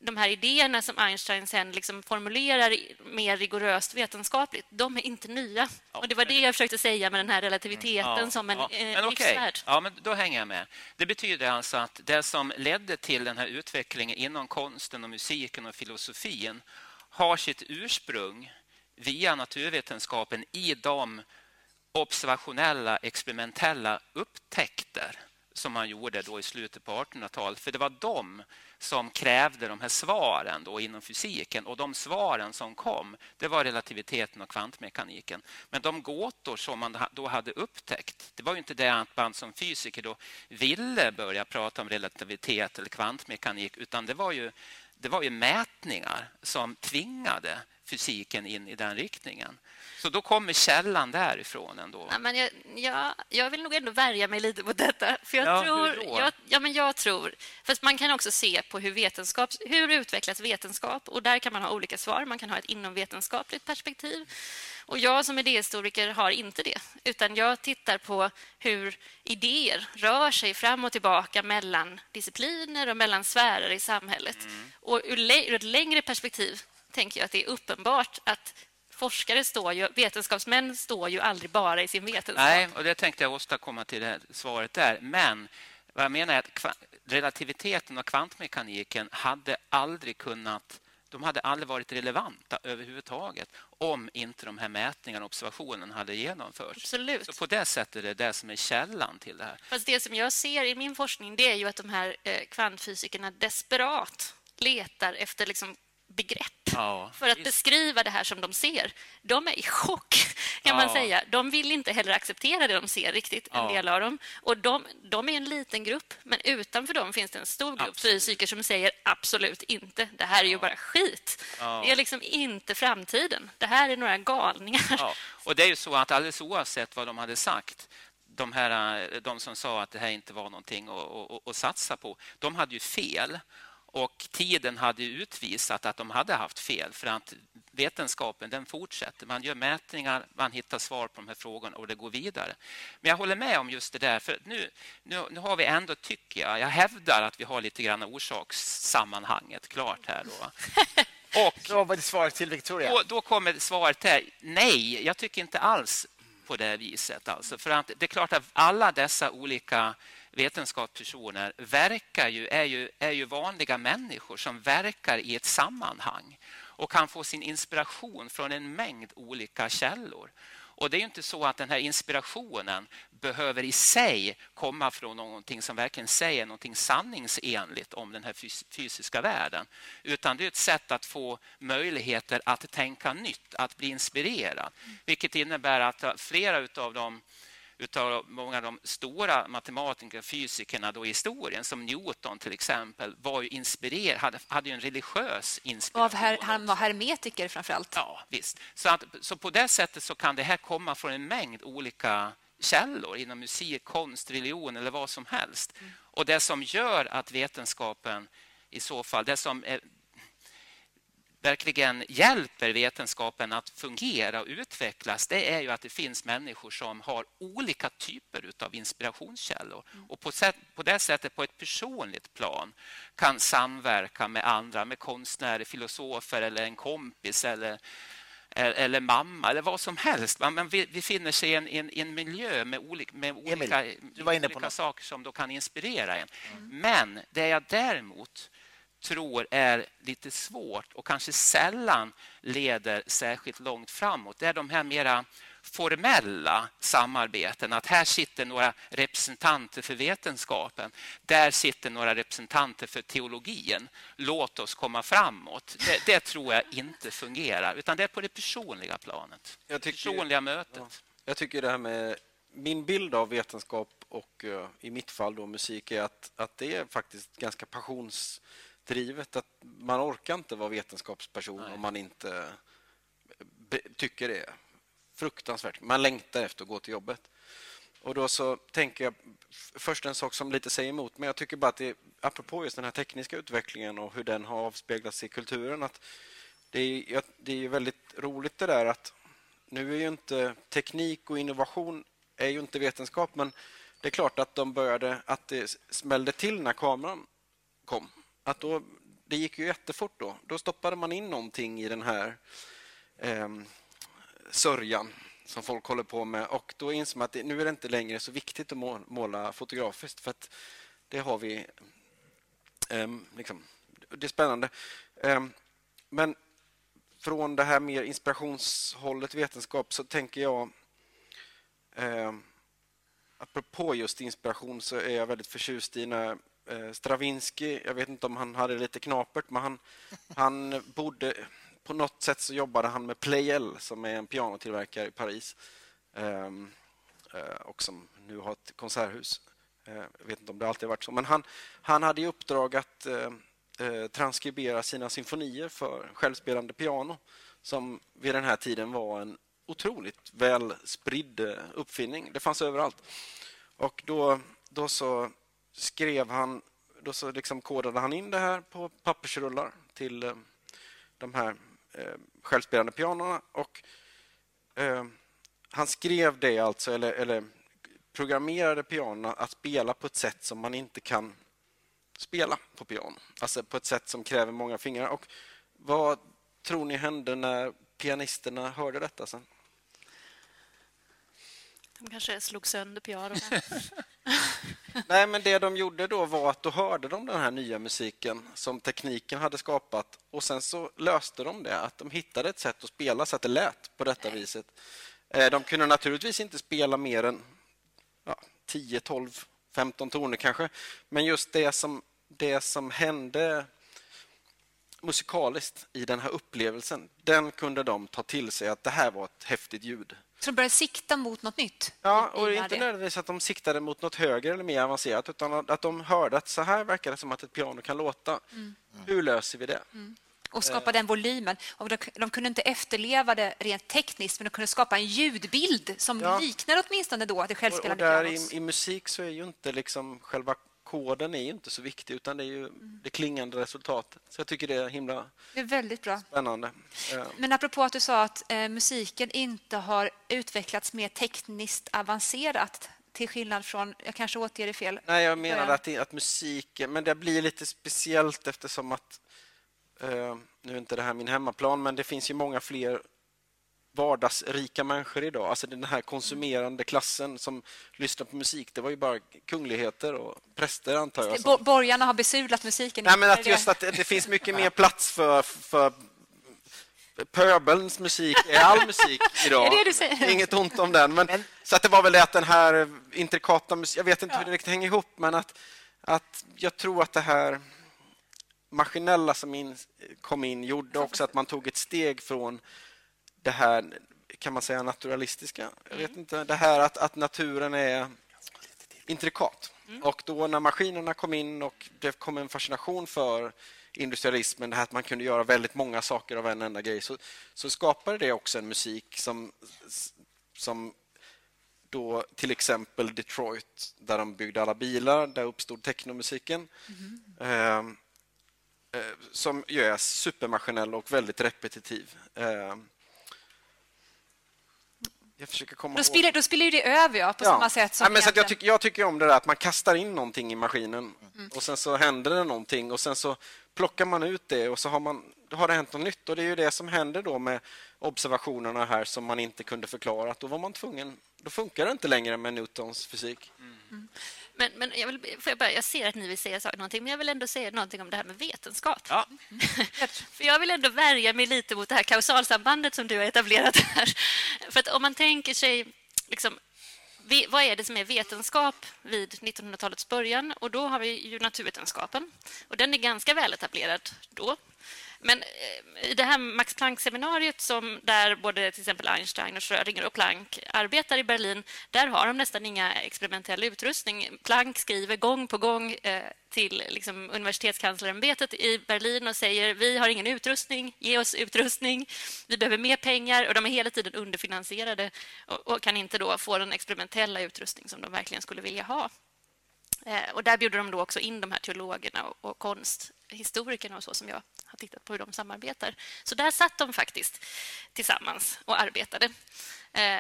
de här idéerna som Einstein sen liksom formulerar mer rigoröst vetenskapligt, de är inte nya. Ja, och det var det jag försökte säga med den här relativiteten ja, som en ja. eh, men okej. livsvärld. Ja, men då hänger jag med. Det betyder alltså att det som ledde till den här utvecklingen inom konsten och musiken och filosofin har sitt ursprung via naturvetenskapen i de observationella, experimentella upptäckter som man gjorde då i slutet på artonhundratalet. För det var de som krävde de här svaren då inom fysiken. Och de svaren som kom, det var relativiteten och kvantmekaniken. Men de gåtor som man då hade upptäckt, det var ju inte det att man som fysiker då ville börja prata om relativitet eller kvantmekanik. Utan det var ju, det var ju mätningar som tvingade fysiken in i den riktningen. Så då kommer källan därifrån ändå. Ja, men jag, jag, jag vill nog ändå värja mig lite på detta. För jag ja, tror, hur då? Jag, ja, men jag tror... Fast man kan också se på hur, vetenskap, hur utvecklas vetenskap. Och där kan man ha olika svar. Man kan ha ett inomvetenskapligt perspektiv. Och jag som idéhistoriker har inte det. Utan jag tittar på hur idéer rör sig fram och tillbaka mellan discipliner och mellan sfärer i samhället. Mm. Och ur, ur ett längre perspektiv tänker jag att det är uppenbart att forskare står ju, vetenskapsmän står ju aldrig bara i sin vetenskap. Nej, och det tänkte jag åstadkomma till det svaret där. Men vad jag menar är att relativiteten och kvantmekaniken hade aldrig kunnat, de hade aldrig varit relevanta överhuvudtaget om inte de här mätningarna och observationen hade genomförts. Absolut. Så på det sättet är det det som är källan till det här. Fast det som jag ser i min forskning, det är ju att de här kvantfysikerna desperat letar efter liksom begrepp ja, för att just beskriva det här som de ser. De är i chock, kan ja. man säga. De vill inte heller acceptera det de ser riktigt, ja. en del av dem. Och de, de är en liten grupp, men utanför dem finns det en stor grupp fysiker som säger absolut inte. Det här är ju ja. bara skit. Ja. Det är liksom inte framtiden. Det här är några galningar. Ja. Och det är ju så att alldeles oavsett vad de hade sagt, de, här, de som sa att det här inte var någonting att, att, att satsa på, de hade ju fel. Och tiden hade utvisat att de hade haft fel, för att vetenskapen den fortsätter. Man gör mätningar, man hittar svar på de här frågorna och det går vidare. Men jag håller med om just det där, för nu, nu, nu har vi ändå, tycker jag, jag hävdar att vi har lite grann orsakssammanhanget klart här då. Och då var det svaret till Victoria. Och då kommer svaret här, nej, jag tycker inte alls på det viset. Alltså, för att det är klart att alla dessa olika vetenskapspersoner verkar ju, är, ju, är ju vanliga människor som verkar i ett sammanhang och kan få sin inspiration från en mängd olika källor. Och det är ju inte så att den här inspirationen behöver i sig komma från någonting som verkligen säger någonting sanningsenligt om den här fys- fysiska världen. Utan det är ett sätt att få möjligheter att tänka nytt, att bli inspirerad. Vilket innebär att flera utav de utav många av de stora matematikerna, fysikerna då i historien, som Newton till exempel, var ju inspirerad, hade, hade ju en religiös inspiration. Av her, han var hermetiker framförallt. Ja, visst. Så, att, så på det sättet så kan det här komma från en mängd olika källor inom musik, konst, religion eller vad som helst. Mm. Och det som gör att vetenskapen i så fall, det som är, verkligen hjälper vetenskapen att fungera och utvecklas, det är ju att det finns människor som har olika typer av inspirationskällor och på, sätt, på det sättet på ett personligt plan kan samverka med andra, med konstnärer, filosofer eller en kompis eller, eller mamma eller vad som helst. Men vi, vi finner sig i en, en, en miljö med, olik, med olika, Emil, du var inne på olika något. saker som då kan inspirera en. Mm. Men det jag däremot tror är lite svårt och kanske sällan leder särskilt långt framåt, det är de här mera formella samarbeten. Att här sitter några representanter för vetenskapen, där sitter några representanter för teologin. Låt oss komma framåt. Det, det tror jag inte fungerar, utan det är på det personliga planet. Jag tycker, personliga mötet. Ja, jag tycker det här med min bild av vetenskap och i mitt fall då musik är att, att det är faktiskt ganska passions drivet att man orkar inte vara vetenskapsperson Nej. om man inte be- tycker det är fruktansvärt. Man längtar efter att gå till jobbet. Och då så tänker jag först en sak som lite säger emot, men jag tycker bara att det, apropå just den här tekniska utvecklingen och hur den har avspeglats i kulturen, att det är, det är väldigt roligt det där att nu är ju inte teknik och innovation är ju inte vetenskap, men det är klart att de började, att det smällde till när kameran kom. Att då, det gick ju jättefort då. Då stoppade man in någonting i den här eh, sörjan som folk håller på med, och då inser man att det, nu är det inte längre så viktigt att måla fotografiskt, för att det har vi eh, liksom, det är spännande. Eh, men från det här mer inspirationshållet vetenskap så tänker jag eh, apropå just inspiration så är jag väldigt förtjust i när Stravinsky, jag vet inte om han hade lite knapert, men han, han bodde, på något sätt så jobbade han med Pleyel som är en pianotillverkare i Paris och som nu har ett konserthus. Jag vet inte om det alltid varit så, men han, han hade i uppdrag att transkribera sina symfonier för självspelande piano som vid den här tiden var en otroligt väl spridd uppfinning. Det fanns överallt. Och då, då så skrev han, då så liksom kodade han in det här på pappersrullar till de här eh, självspelande pianorna, och eh, han skrev det alltså, eller, eller programmerade pianorna att spela på ett sätt som man inte kan spela på piano. Alltså på ett sätt som kräver många fingrar. Och vad tror ni hände när pianisterna hörde detta sen? De kanske slog sönder pianorna. Nej, men det de gjorde då var att då hörde de den här nya musiken som tekniken hade skapat, och sen så löste de det, att de hittade ett sätt att spela så att det lät på detta viset. De kunde naturligtvis inte spela mer än ja, tio, tolv, femton toner kanske, men just det som, det som hände musikaliskt i den här upplevelsen, den kunde de ta till sig, att det här var ett häftigt ljud. Så de började sikta mot något nytt? Ja, och inte nödvändigtvis att de siktade mot något högre eller mer avancerat, utan att de hörde att så här verkar det som att ett piano kan låta. Mm. Hur löser vi det? Mm. Och skapa den volymen. Och de, de kunde inte efterleva det rent tekniskt, men de kunde skapa en ljudbild som ja. liknar åtminstone då att det självspelande pianos. Och där i, i musik så är ju inte liksom själva koden är ju inte så viktig, utan det är ju det klingande resultatet. Så jag tycker det är himla det är väldigt bra. Spännande. Men apropå att du sa att eh, musiken inte har utvecklats mer tekniskt avancerat, till skillnad från, jag kanske återger det fel. Nej, jag menar att, att musiken, men det blir lite speciellt eftersom att, eh, nu är inte det här min hemmaplan, men det finns ju många fler vardagsrika människor idag. Alltså den här konsumerande klassen som lyssnar på musik, det var ju bara kungligheter och präster, antar jag. Bo- borgarna har besudlat musiken. Nej, men att just att det finns mycket mer plats för, för pöbelns musik, är all musik idag. Det inget ont om den. Men, men. Så att det var väl det att den här intrikata musik, jag vet inte hur det riktigt hänger ihop, men att, att jag tror att det här maskinella som in, kom in gjorde också att man tog ett steg från det här, kan man säga, naturalistiska. Jag vet inte, det här att, att naturen är intrikat. Mm. Och då när maskinerna kom in och det kom en fascination för industrialismen, det här att man kunde göra väldigt många saker av en enda grej, så, så skapade det också en musik som, som då till exempel Detroit, där de byggde alla bilar, där uppstod technomusiken. Mm. Eh, som ju är supermaskinell och väldigt repetitiv. Eh, Jag försöker komma då, spiller, då spiller ju det över ja, på ja. samma sätt som ja, men egentligen. Så att jag, tycker, jag tycker om det där att man kastar in någonting i maskinen mm. och sen så händer det någonting och sen så plockar man ut det och så har, man, har det hänt något nytt. Och det är ju det som händer då med observationerna här som man inte kunde förklara. Att då var man tvungen, då funkar det inte längre med Newtons fysik. Mm. Mm. Men, men jag, vill, jag, bara, jag ser att ni vill säga saker, någonting, men jag vill ändå säga någonting om det här med vetenskap. Ja. Mm. För jag vill ändå värja mig lite mot det här kausalsambandet som du har etablerat här. För att om man tänker sig, liksom, vad är det som är vetenskap vid nittonhundratalets början? Och då har vi ju naturvetenskapen, och den är ganska väl etablerad då. Men i det här Max Planck-seminariet som där både till exempel Einstein och Schrödinger och Planck arbetar i Berlin, där har de nästan inga experimentell utrustning. Planck skriver gång på gång till liksom universitetskanslerämbetet i Berlin och säger vi har ingen utrustning, ge oss utrustning, vi behöver mer pengar, och de är hela tiden underfinansierade och kan inte då få den experimentella utrustning som de verkligen skulle vilja ha. Och där bjuder de då också in de här teologerna och konsthistorikerna och så, som jag har tittat på hur de samarbetar. Så där satt de faktiskt tillsammans och arbetade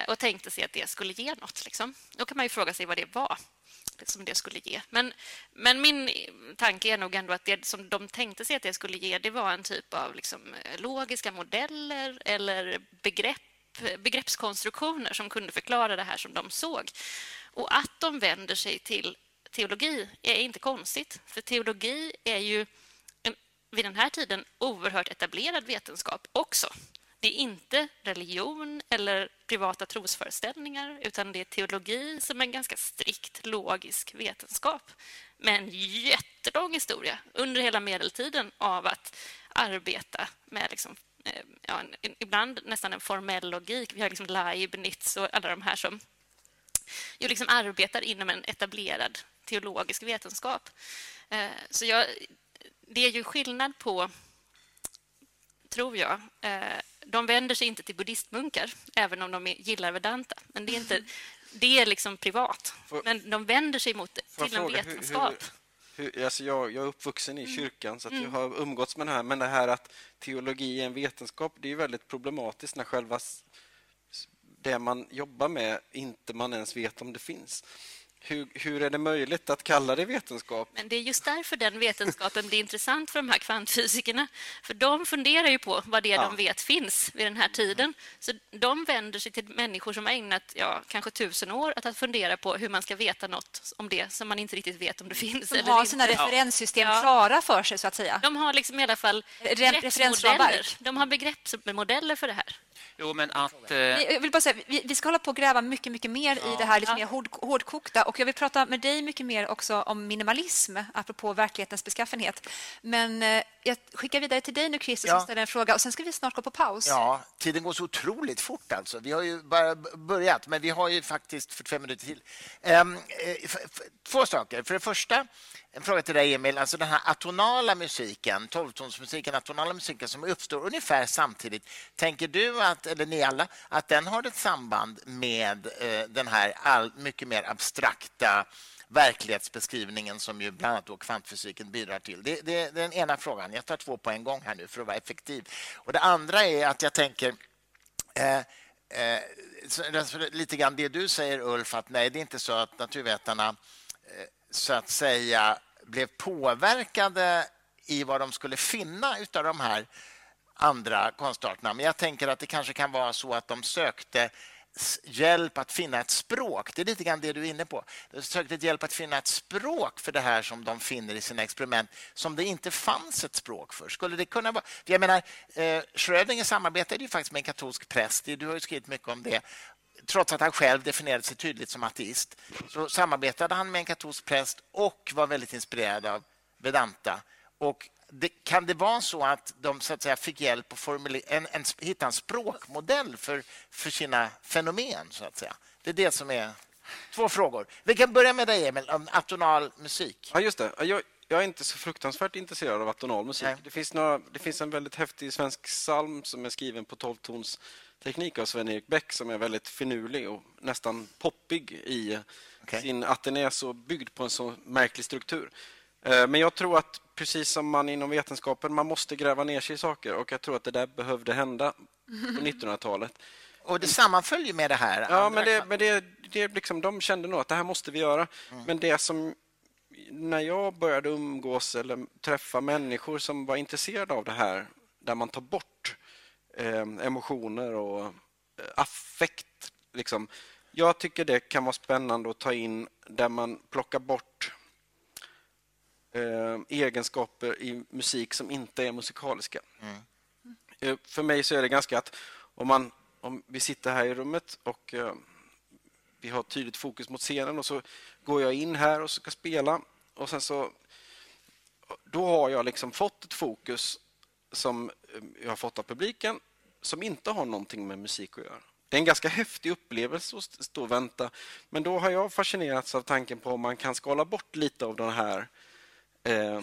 och tänkte sig att det skulle ge något. Liksom. Då kan man ju fråga sig vad det var. som det skulle ge. Men, men min tanke är nog ändå att det som de tänkte sig att det skulle ge, det var en typ av liksom logiska modeller eller begrepp, begreppskonstruktioner som kunde förklara det här som de såg. Och att de vänder sig till teologi är inte konstigt, för teologi är ju en, vid den här tiden oerhört etablerad vetenskap också. Det är inte religion eller privata trosföreställningar, utan det är teologi som är en ganska strikt logisk vetenskap med en jättelång historia under hela medeltiden av att arbeta med liksom, ja, en, ibland nästan en formell logik. Vi har liksom Leibniz och alla de här som ju liksom arbetar inom en etablerad teologisk vetenskap. Så jag, det är ju skillnad på, tror jag, de vänder sig inte till buddhistmunkar, även om de gillar Vedanta. Men det är, inte, det är liksom privat. För, men de vänder sig mot till en fråga, vetenskap. Hur, hur, alltså jag, jag är uppvuxen i mm. kyrkan, så att mm. jag har umgåtts med det här. Men det här att teologi är en vetenskap, det är väldigt problematiskt när själva det man jobbar med inte man ens vet om det finns. Hur, hur är det möjligt att kalla det vetenskap? Men det är just därför den vetenskapen blir intressant för de här kvantfysikerna. För de funderar ju på vad det är ja. de vet finns vid den här tiden. Så de vänder sig till människor som har ägnat ja, kanske tusen år att, att fundera på hur man ska veta något om det som man inte riktigt vet om det finns. De eller har inte. Sina referenssystem ja. klara för sig, så att säga. De har liksom i alla fall referensmodeller. De har begreppsmodeller för det här. Jo, men att, eh... jag vill bara säga, vi, vi ska hålla på och gräva mycket, mycket mer ja. i det här lite mer hård, hårdkokta. Och jag vill prata med dig mycket mer också om minimalism, apropå verklighetens beskaffenhet. Men eh, jag skickar vidare till dig nu, Chris, och ja. ställer en fråga. Och sen ska vi snart gå på paus. Ja, tiden går så otroligt fort alltså. Vi har ju bara börjat, men vi har ju faktiskt fyrtiofem minuter till. Ehm, två saker. För det första, en fråga till dig, Emil. Alltså den här atonala musiken, tolvtonsmusiken, atonala musiken som uppstår ungefär samtidigt. Tänker du, att, eller ni alla, att den har ett samband med eh, den här all, mycket mer abstrakta verklighetsbeskrivningen som ju bland annat då kvantfysiken bidrar till? Det, det är den ena frågan. Jag tar två på en gång här nu för att vara effektiv. Och det andra är att jag tänker... Eh, eh, lite grann det du säger, Ulf, att nej, det är inte så att naturvetarna... Eh, så att säga blev påverkade i vad de skulle finna utav de här andra konstarterna. Men jag tänker att det kanske kan vara så att de sökte hjälp att finna ett språk. Det är lite grann det du är inne på. De sökte hjälp att finna ett språk för det här som de finner i sina experiment, som det inte fanns ett språk för. Skulle det kunna vara... Jag menar, eh, Schrödinger samarbetade ju faktiskt med en katolsk präst. Du har ju skrivit mycket om det. Trots att han själv definierade sig tydligt som ateist, så samarbetade han med en katolsk präst och var väldigt inspirerad av Vedanta. Och det, kan det vara så att de så att säga, fick hjälp att formule- en, en, hitta en språkmodell för, för sina fenomen? Så att säga. Det är det som är två frågor. Vi kan börja med dig, Emil, om atonal musik. Ja, just det. Jag, jag är inte så fruktansvärt intresserad av atonal musik. Det finns, några, det finns en väldigt häftig svensk psalm som är skriven på tolvtons teknik av Sven-Erik Bäck som är väldigt finurlig och nästan poppig i okay. sin att den är så byggd på en så märklig struktur. Men jag tror att precis som man inom vetenskapen, man måste gräva ner sig i saker, och jag tror att det där behövde hända på nittonhundratalet. Och det sammanföljer med det här? Ja, men, det, men det, det liksom, de kände nog att det här måste vi göra. Mm. Men det som, när jag började umgås eller träffa människor som var intresserade av det här, där man tar bort emotioner och affekt. Liksom. Jag tycker det kan vara spännande att ta in där man plockar bort eh, egenskaper i musik som inte är musikaliska. Mm. För mig så är det ganska att om, man, om vi sitter här i rummet och eh, vi har tydligt fokus mot scenen, och så går jag in här och ska spela, och sen så då har jag liksom fått ett fokus som jag har fått av publiken som inte har någonting med musik att göra. Det är en ganska häftig upplevelse att stå och vänta. Men då har jag fascinerats av tanken på om man kan skala bort lite av den här eh,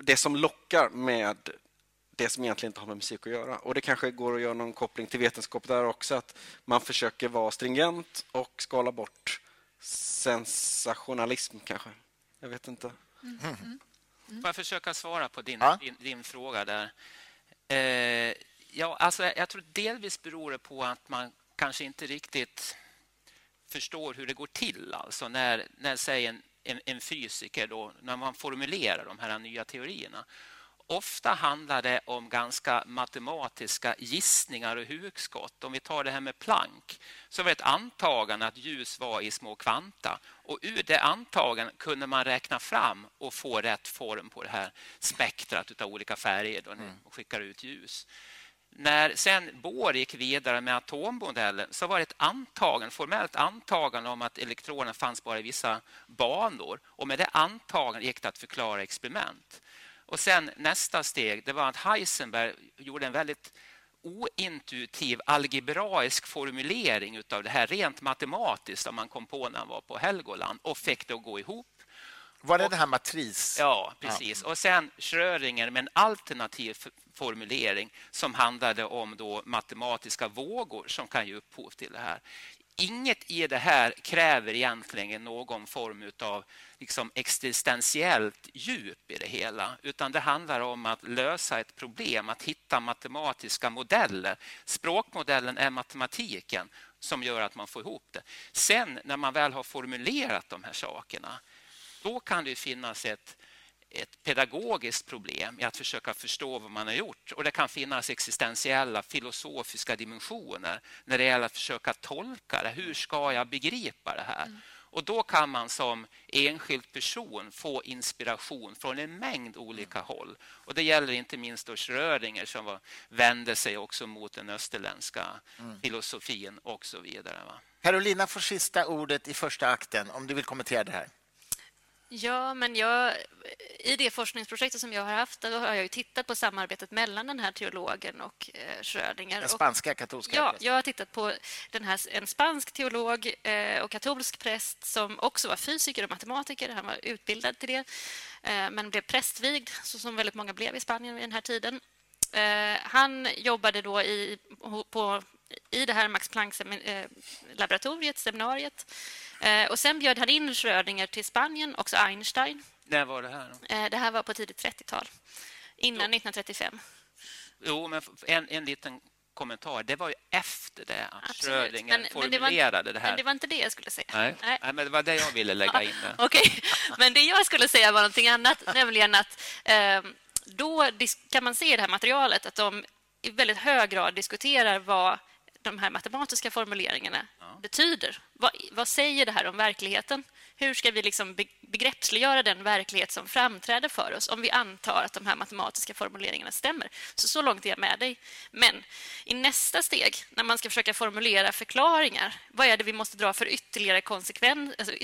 det som lockar med det som egentligen inte har med musik att göra. Och det kanske går att göra någon koppling till vetenskap där också, att man försöker vara stringent och skala bort sensationalism kanske. Jag vet inte. Mm-hmm. Får jag försöka svara på din, ja. din, din fråga där? Eh, ja, alltså jag tror delvis beror det på att man kanske inte riktigt förstår hur det går till, alltså när, när säger en, en, en fysiker då, när man formulerar de här nya teorierna. Ofta handlar det om ganska matematiska gissningar och hugskott. Om vi tar det här med Planck så var det ett antagande att ljus var i små kvanta. Och ur det antagandet kunde man räkna fram och få rätt form på det här spektrat av olika färger då när och skickar ut ljus. När sen Bohr gick vidare med atommodellen så var det ett antagande, formellt antagande om att elektronerna fanns bara i vissa banor. Och med det antagandet gick det att förklara experiment. Och sen nästa steg, det var att Heisenberg gjorde en väldigt ointuitiv algebraisk formulering utav det här rent matematiskt som man kom på när han var på Helgoland och fick det att gå ihop. Var det och, det här matris? Ja, precis. Ja. Och sen Schrödinger med en alternativ formulering som handlade om då matematiska vågor som kan ge upphov till det här. Inget i det här kräver egentligen någon form utav liksom existentiellt djup i det hela, utan det handlar om att lösa ett problem, att hitta matematiska modeller. Språkmodellen är matematiken som gör att man får ihop det. Sen när man väl har formulerat de här sakerna, då kan det finnas ett ett pedagogiskt problem i att försöka förstå vad man har gjort. Och det kan finnas existentiella, filosofiska dimensioner när det gäller att försöka tolka det. Hur ska jag begripa det här? Mm. Och då kan man som enskild person få inspiration från en mängd olika mm. håll. Och det gäller inte minst då Schrödinger som var, vände sig också mot den österländska mm. filosofin och så vidare. Va? Karolina får sista ordet i första akten om du vill kommentera det här. Ja, men jag, i det forskningsprojektet som jag har haft, då har jag ju tittat på samarbetet mellan den här teologen och eh, Schrödinger. Den spanska katolska ja, prästen. Jag har tittat på den här, en spansk teolog eh, och katolsk präst som också var fysiker och matematiker. Han var utbildad till det, eh, men blev prästvigd, så som väldigt många blev i Spanien vid den här tiden. Eh, han jobbade då i, på, i det här Max Planck-laboratoriet, seminariet. Och sen bjöd han in Schrödinger till Spanien, också Einstein. När var det här då? Det här var på tidigt trettiotal, innan jo. nittonhundratrettiofem. Jo, men en, en liten kommentar. Det var ju efter det att Absolut. Schrödinger men, formulerade men det, var, det här. Men det var inte det jag skulle säga. Nej, Nej. Nej men det var det jag ville lägga in. Okej, okay. Men det jag skulle säga var någonting annat, nämligen att eh, då kan man se i det här materialet att de i väldigt hög grad diskuterar vad de här matematiska formuleringarna ja. betyder. Vad, vad säger det här om verkligheten? Hur ska vi liksom begreppsliggöra den verklighet som framträder för oss om vi antar att de här matematiska formuleringarna stämmer? Så, så långt är jag med dig. Men i nästa steg, när man ska försöka formulera förklaringar, vad är det vi måste dra för ytterligare konsekvenser? Alltså,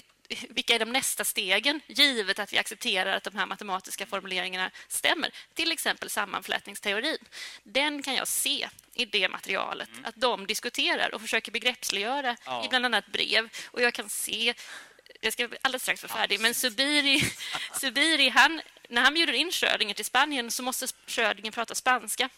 vilka är de nästa stegen, givet att vi accepterar att de här matematiska formuleringarna stämmer? Till exempel sammanflätningsteorin. Den kan jag se i det materialet, mm. att de diskuterar och försöker begreppsliggöra ja. i bland annat brev. Och jag kan se, jag ska alldeles strax vara färdig, men Zubiri, Zubiri han, när han bjuder in Schrödinger till Spanien så måste Schrödinger prata spanska.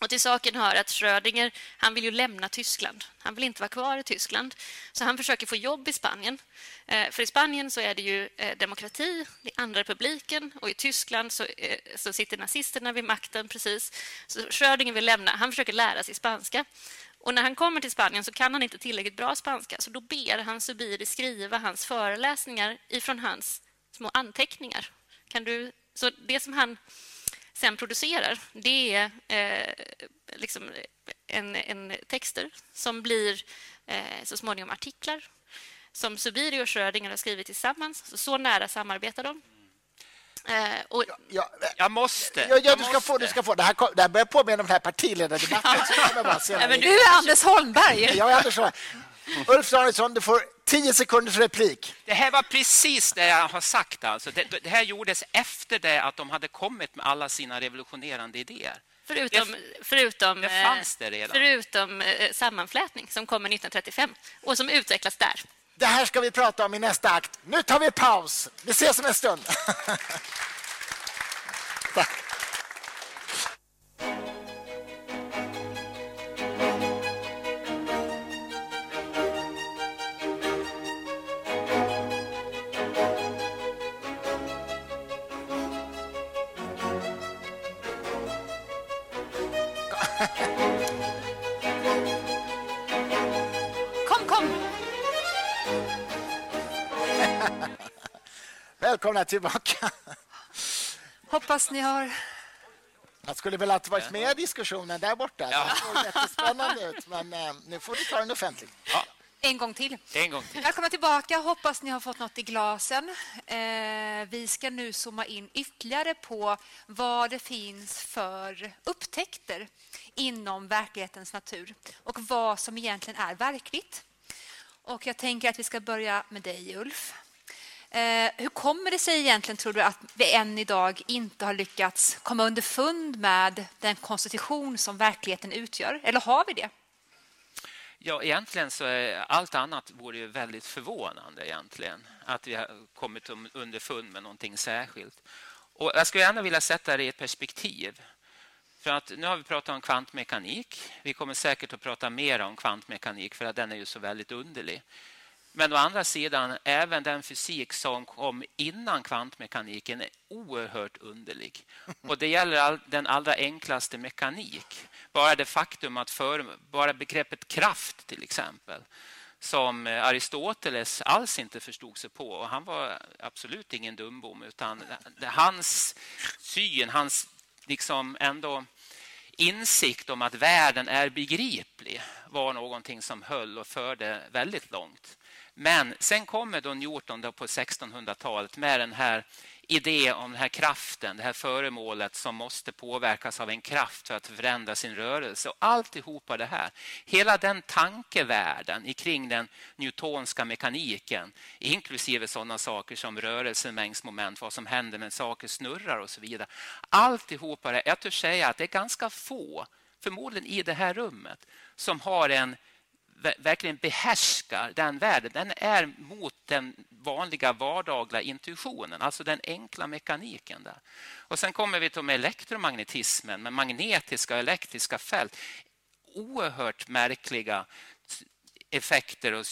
Och till saken hör att Schrödinger, han vill ju lämna Tyskland. Han vill inte vara kvar i Tyskland. Så han försöker få jobb i Spanien. För i Spanien så är det ju demokrati, det är andra republiken. Och i Tyskland så, så sitter nazisterna vid makten precis. Så Schrödinger vill lämna, han försöker lära sig spanska. Och när han kommer till Spanien så kan han inte tillräckligt bra spanska. Så då ber han Zubiri skriva hans föreläsningar ifrån hans små anteckningar. Kan du... Så det som han... sen producerar, det är eh, liksom en, en texter som blir eh, så småningom artiklar som Zubiri och Schrödinger har skrivit tillsammans. Så, så nära samarbetar de. Eh, och... ja, ja, jag måste. Ja, ja, jag du, ska måste. Få, du ska få. Det här, det här börjar påminna om den här partiledardebatten. Ja. Men du är Anders Holmberg. Jag är Anders Holmberg. Ulf Danielsson, du får tio sekunders replik. Det här var precis det jag har sagt. Alltså. Det, det här gjordes efter det att de hade kommit med alla sina revolutionerande idéer. Förutom, det, förutom, det fanns det redan. Förutom sammanflätning som kommer nittonhundratrettiofem och som utvecklas där. Det här ska vi prata om i nästa akt. Nu tar vi paus. Vi ses om en stund. Tack. Kom, kom! Välkomna tillbaka. Hoppas ni har... Jag skulle väl ha varit med i diskussionen där borta. Ja. Det såg jättespännande ut, men nu får vi ta den offentligt. Ja. En gång till. En gång till. Välkomna tillbaka. Hoppas ni har fått något i glasen. Eh, vi ska nu zooma in ytterligare på vad det finns för upptäckter inom verklighetens natur och vad som egentligen är verkligt. Och jag tänker att vi ska börja med dig, Ulf. Eh, hur kommer det sig egentligen, tror du, att vi än idag inte har lyckats komma underfund med den konstitution som verkligheten utgör? Eller har vi det? Ja, egentligen så är allt annat vore ju väldigt förvånande egentligen. Att vi har kommit underfund med någonting särskilt. Och jag skulle gärna vilja sätta det i ett perspektiv. För att nu har vi pratat om kvantmekanik. Vi kommer säkert att prata mer om kvantmekanik för att den är ju så väldigt underlig. Men å andra sidan, även den fysik som kom innan kvantmekaniken är oerhört underlig. Och det gäller all, den allra enklaste mekanik. Bara det faktum att för, bara begreppet kraft till exempel, som Aristoteles alls inte förstod sig på. Och han var absolut ingen dumbom, utan hans syn, hans liksom ändå... insikt om att världen är begriplig var någonting som höll och förde väldigt långt. Men sen kommer då Newton då på sextonhundratalet med den här idén om den här kraften, det här föremålet som måste påverkas av en kraft för att förändra sin rörelse. Och alltihopa det här, hela den tankevärlden kring den newtonska mekaniken, inklusive sådana saker som rörelsemängdsmoment, vad som händer när saker snurrar och så vidare. Alltihopa det, jag tror säga att det är ganska få, förmodligen i det här rummet, som har en verkligen behärskar den världen. Den är mot den vanliga vardagliga intuitionen, alltså den enkla mekaniken där. Och sen kommer vi till med elektromagnetismen, med magnetiska och elektriska fält. Oerhört märkliga effekter och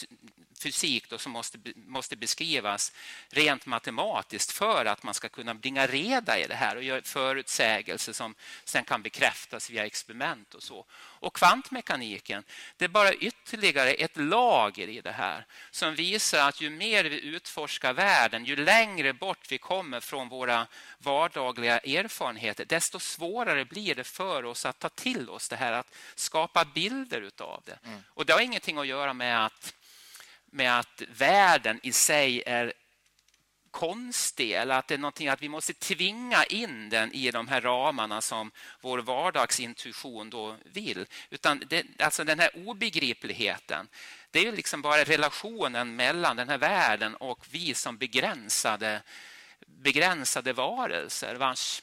fysik då, som måste, måste beskrivas rent matematiskt för att man ska kunna bringa reda i det här och göra förutsägelser som sen kan bekräftas via experiment och så. Och kvantmekaniken, det är bara ytterligare ett lager i det här som visar att ju mer vi utforskar världen, ju längre bort vi kommer från våra vardagliga erfarenheter, desto svårare blir det för oss att ta till oss det här, att skapa bilder utav det. Mm. Och det har ingenting att göra med att med att världen i sig är konstig eller att det är någonting att vi måste tvinga in den i de här ramarna som vår vardagsintuition då vill. Utan det, alltså den här obegripligheten, det är ju liksom bara relationen mellan den här världen och vi som begränsade, begränsade varelser vars,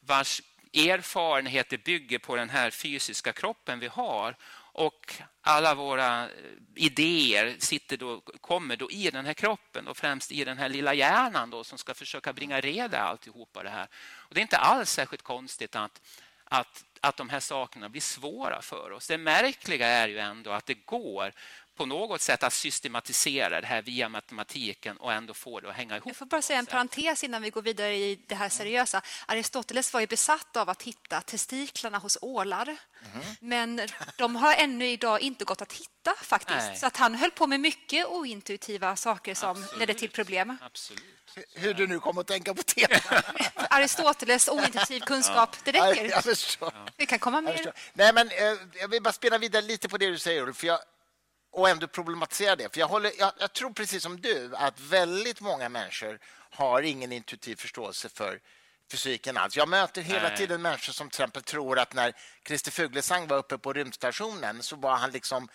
vars erfarenheter bygger på den här fysiska kroppen vi har. Och alla våra idéer sitter då, kommer då i den här kroppen och främst i den här lilla hjärnan då, som ska försöka bringa reda alltihopa det här. Och det är inte alls särskilt konstigt att, att, att de här sakerna blir svåra för oss. Det märkliga är ju ändå att det går på något sätt att systematisera det här via matematiken och ändå få det att hänga ihop. Jag får bara säga en parentes innan vi går vidare i det här seriösa. Aristoteles var ju besatt av att hitta testiklarna hos ålar. Mm. Men de har ännu idag inte gått att hitta faktiskt. Nej. Så att han höll på med mycket ointuitiva saker som absolut ledde till problem. Absolut. Hur du nu kommer att tänka på det. Aristoteles ointuitiv kunskap, ja. Det räcker. Jag förstår. Vi kan komma mer. Nej, men jag vill bara spela vidare lite på det du säger, för jag och ändå problematisera det. För jag, håller, jag, jag tror precis som du att väldigt många människor har ingen intuitiv förståelse för fysiken alls. Jag möter hela Nej. tiden människor som till exempel tror att när Christer Fuglesang var uppe på rymdstationen så var han liksom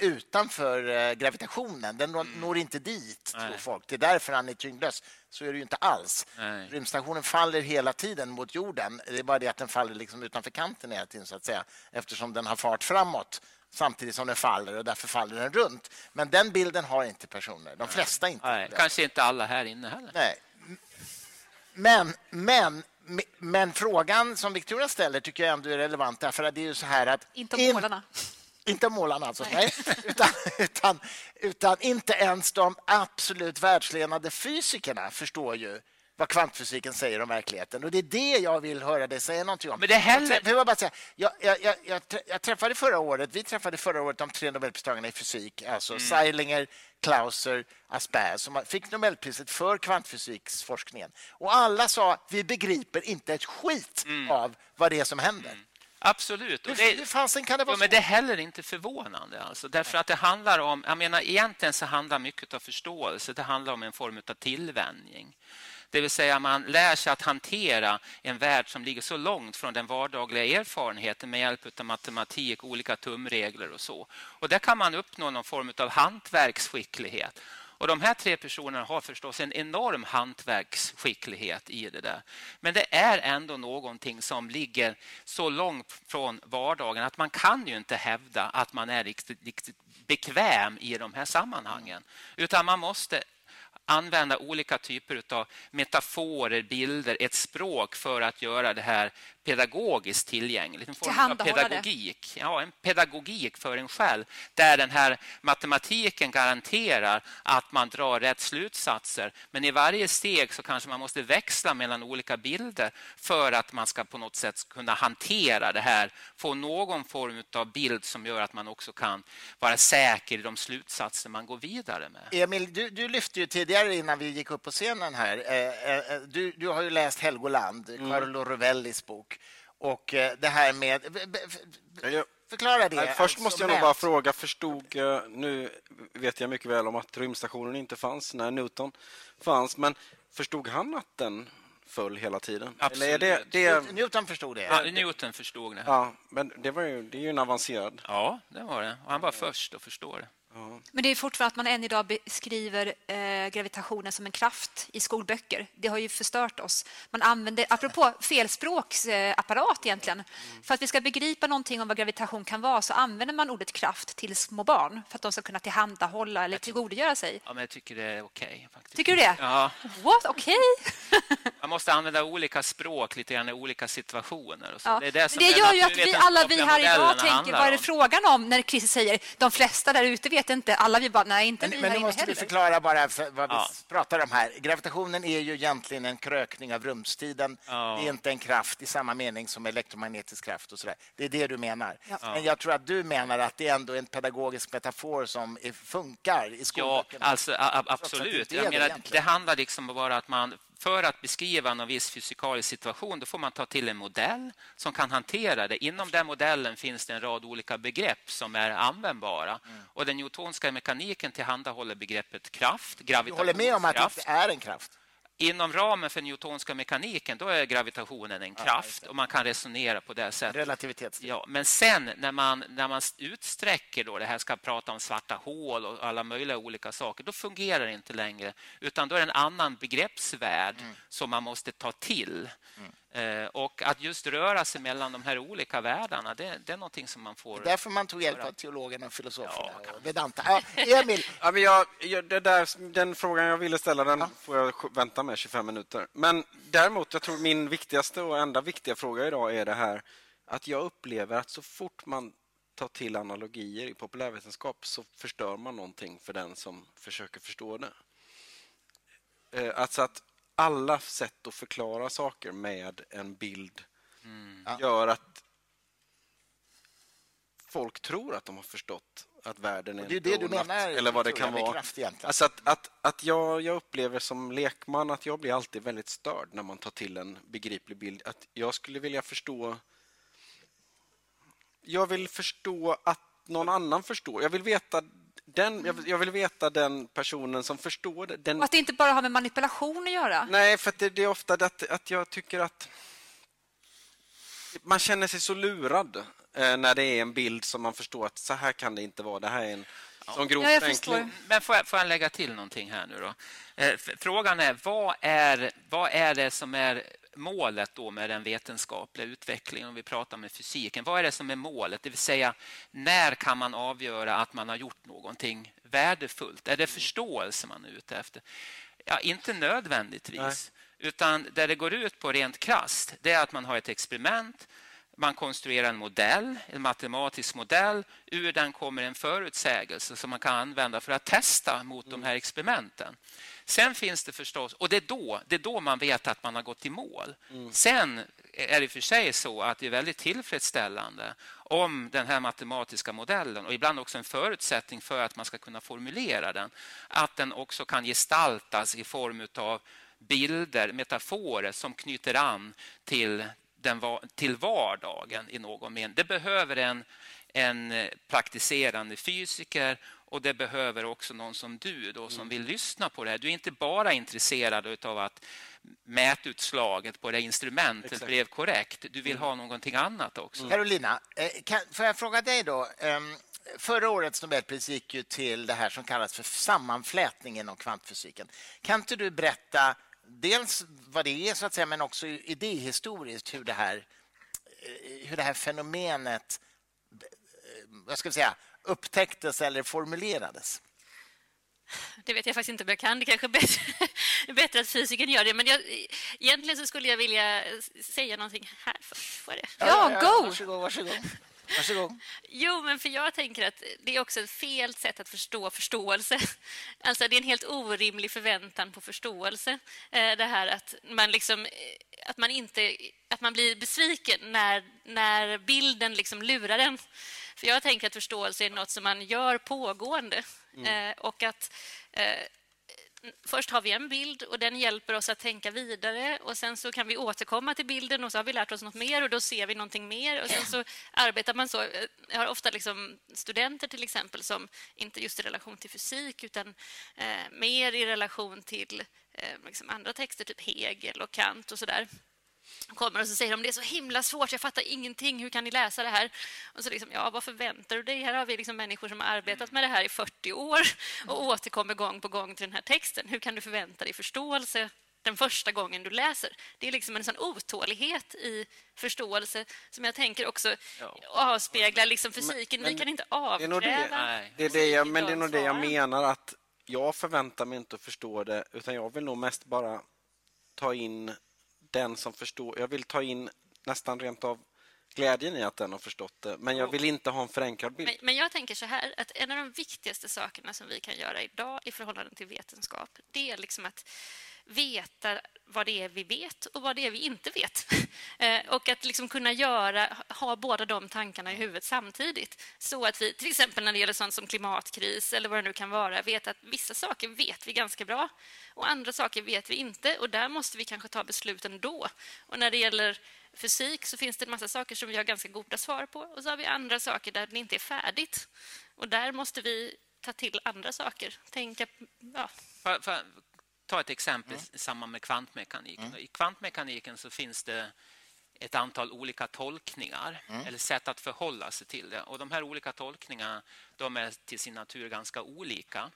utanför gravitationen. Den mm. når inte dit, tror folk. Det är därför han är tyngdlös. Så är det ju inte alls. Nej. Rymdstationen faller hela tiden mot jorden. Det är bara det att den faller liksom utanför kanten hela tiden, så att säga, eftersom den har fart framåt samtidigt som den faller, och därför faller den runt. Men den bilden har inte personer. De flesta inte. Nej, kanske inte alla här inne heller. Nej. Men, men, men frågan som Victoria ställer tycker jag ändå är relevant. Därför att det är ju så här att... Inte om målarna. In, inte om målarna alltså, nej. nej. Utan, utan, utan inte ens de absolut världsledande fysikerna förstår ju vad kvantfysiken säger om verkligheten. Och det är det jag vill höra dig säga någonting om. Men det händer... Jag, jag, bara säga, jag, jag, jag, jag träffade förra året, vi träffade förra året de tre Nobelpristagarna i fysik. Alltså mm. Zeilinger, Clauser, Asperger, som fick Nobelpriset för kvantfysiksforskningen. Och alla sa, vi begriper inte ett skit mm. av vad det är som händer. Mm. Absolut. Och det, hur fasen kan det vara ja, så? Men det är heller inte förvånande. Alltså, därför att det handlar om... Jag menar, egentligen så handlar mycket av förståelse. Det handlar om en form av tillvänjning. Det vill säga man lär sig att hantera en värld som ligger så långt från den vardagliga erfarenheten med hjälp av matematik, olika tumregler och så. Och där kan man uppnå någon form av hantverksskicklighet. Och de här tre personerna har förstås en enorm hantverksskicklighet i det där. Men det är ändå någonting som ligger så långt från vardagen att man kan ju inte hävda att man är riktigt, riktigt bekväm i de här sammanhangen. Utan man måste använda olika typer av metaforer, bilder, ett språk för att göra det här pedagogiskt tillgängligt. En form av pedagogik. Ja, en pedagogik för en själv där den här matematiken garanterar att man drar rätt slutsatser. Men i varje steg så kanske man måste växla mellan olika bilder för att man ska på något sätt kunna hantera det här. Få någon form av bild som gör att man också kan vara säker i de slutsatser man går vidare med. Emil, du, du lyfte ju tidigare innan vi gick upp på scenen här. Du, du har ju läst Helgoland, Carlo mm. Rovellis bok. Och det här med... Förklara det. Nej, först alltså, måste jag nog bara fråga, förstod... Nu vet jag mycket väl om att rymdstationen inte fanns när Newton fanns, men förstod han att den föll hela tiden? Absolut. Eller är det, det... Newton förstod det. Ja, Newton förstod det. Ja, men det, var ju, det är ju en avancerad... Ja, det var det. Och han var först och förstår det. Men det är fortfarande att man än idag beskriver eh, gravitationen som en kraft i skolböcker. Det har ju förstört oss. Man använder, apropå felspråksapparat eh, egentligen. Mm. För att vi ska begripa någonting om vad gravitation kan vara så använder man ordet kraft till små barn för att de ska kunna tillhandahålla eller tillgodogöra sig. Ja, men jag tycker det är okej. Faktiskt. Tycker du det? Ja. What? Okej? Okay. Man måste använda olika språk lite grann i olika situationer. Och så. Ja. Det, är det, som det gör ju att vi, alla vi här idag tänker, vad är det frågan om när Chris säger de flesta där ute vet inte, alla vi bara, nej inte men, vi men nu måste heller. Vi förklara bara för vad ja. vi pratar om här. Gravitationen är ju egentligen en krökning av rumstiden. Ja. Det är inte en kraft i samma mening som elektromagnetisk kraft och sådär. Det är det du menar. Ja. Men jag tror att du menar att det är ändå en pedagogisk metafor som funkar i skolan. Ja, alltså a- absolut. Det, jag menar, det, det handlar liksom bara att man för att beskriva en viss fysikalisk situation då får man ta till en modell som kan hantera det. Inom den modellen finns det en rad olika begrepp som är användbara. Mm. Och den newtonska mekaniken tillhandahåller begreppet kraft, gravitationskraft. Du håller med om att det är en kraft? Inom ramen för newtonska mekaniken då är gravitationen en kraft ja, och man kan resonera på det sättet. Relativitetsteorin. Ja, men sen när man, när man utsträcker då det här ska prata om svarta hål och alla möjliga olika saker då fungerar det inte längre utan då är det en annan begreppsvärld mm. som man måste ta till. Mm. Och att just röra sig mellan de här olika världarna, det, det är någonting som man får... Därför man tog hjälp av teologerna och filosoferna ja, och Vedanta. Ja, Emil? Ja, men jag, jag, det där, den frågan jag ville ställa, den ja. får jag vänta med tjugofem minuter. Men däremot, jag tror min viktigaste och enda viktiga fråga idag är det här att jag upplever att så fort man tar till analogier i populärvetenskap så förstör man någonting för den som försöker förstå det. Alltså att alla sätt att förklara saker med en bild mm. gör att folk tror att de har förstått att världen är en donut eller vad det kan vara. Alltså att, att, att jag, jag upplever som lekman att jag blir alltid väldigt störd när man tar till en begriplig bild. Att jag skulle vilja förstå... Jag vill förstå att någon annan förstår. Jag vill veta... Den, jag, vill, jag vill veta den personen som förstår det. Den... Och att det inte bara har med manipulation att göra. Nej, för att det, det är ofta att, att jag tycker att man känner sig så lurad eh, när det är en bild som man förstår att så här kan det inte vara. Det här är en ja. sån grov ja, förenkling. Men får jag, får jag lägga till någonting här nu då? Eh, frågan är vad, är, vad är det som är målet då med den vetenskapliga utvecklingen om vi pratar med fysiken? Vad är det som är målet? Det vill säga, när kan man avgöra att man har gjort någonting värdefullt? Är det förståelse man är ute efter? Ja, inte nödvändigtvis. Nej. Utan där det går ut på rent krasst, det är att man har ett experiment Man konstruerar en modell, en matematisk modell. Ur den kommer en förutsägelse som man kan använda för att testa mot de här experimenten. Sen finns det förstås, och det är då, det är då man vet att man har gått i mål. Mm. Sen är det för sig så att det är väldigt tillfredsställande om den här matematiska modellen, och ibland också en förutsättning för att man ska kunna formulera den, att den också kan gestaltas i form av bilder, metaforer som knyter an till den va- till vardagen i någon mening. Det behöver en, en praktiserande fysiker, och det behöver också någon som du då, som vill lyssna på det här. Du är inte bara intresserad av att mätutslaget på det instrumentet Exakt. blev korrekt. Du vill ha någonting annat också. Mm. Karolina, kan, får jag fråga dig då? Förra årets Nobelpris gick ju till det här som kallas för sammanflätning inom kvantfysiken. Kan inte du berätta dels vad det är, så att säga, men också idéhistoriskt hur det här, hur det här fenomenet, vad ska vi säga, upptäcktes eller formulerades? Det vet jag faktiskt inte om jag kan. Det kanske är bättre, bättre att fysiken gör det. Men jag, egentligen så skulle jag vilja säga någonting här först. Var det? Ja, ja, ja, go! Varsågod, varsågod. Varsågod. Jo, men för jag tänker att det är också ett fel sätt att förstå förståelse. Alltså det är en helt orimlig förväntan på förståelse. Det här att man liksom, att man inte, att man blir besviken när, när bilden liksom lurar en. För jag tänker att förståelse är något som man gör pågående. Mm. Och att eh, först har vi en bild och den hjälper oss att tänka vidare, och sen så kan vi återkomma till bilden och så har vi lärt oss något mer och då ser vi någonting mer, och sen så arbetar man så. Jag har ofta liksom studenter till exempel som inte just i relation till fysik utan eh, mer i relation till eh, liksom andra texter, typ Hegel och Kant och sådär. Kommer och så säger de, det är så himla svårt, jag fattar ingenting, hur kan ni läsa det här? Och så liksom, ja, vad förväntar du dig? Här har vi liksom människor som har arbetat med det här i fyrtio år och återkommer gång på gång till den här texten. Hur kan du förvänta dig förståelse den första gången du läser? Det är liksom en sån otålighet i förståelse som jag tänker också ja. avspeglar liksom fysiken. Men, vi kan inte avkräva. Det är, det, det är det jag, men det är nog det jag menar, att jag förväntar mig inte att förstå det, utan jag vill nog mest bara ta in den som förstår. Jag vill ta in nästan rent av glädjen i att den har förstått det, men jag vill inte ha en förenklad bild. Men, men jag tänker så här, att en av de viktigaste sakerna som vi kan göra idag i förhållande till vetenskap, det är liksom att veta vad det är vi vet och vad det är vi inte vet. Och att liksom kunna göra, ha båda de tankarna i huvudet samtidigt. Så att vi, till exempel när det gäller sånt som klimatkris eller vad det nu kan vara, vet att vissa saker vet vi ganska bra och andra saker vet vi inte. Och där måste vi kanske ta beslut ändå. Och när det gäller fysik så finns det en massa saker som vi har ganska goda svar på. Och så har vi andra saker där det inte är färdigt. Och där måste vi ta till andra saker. Tänka... Ja. För, för... Ta ett exempel mm. i samband med kvantmekaniken. Mm. I kvantmekaniken så finns det ett antal olika tolkningar mm. eller sätt att förhålla sig till det. Och de här olika tolkningarna, de är till sin natur ganska olika.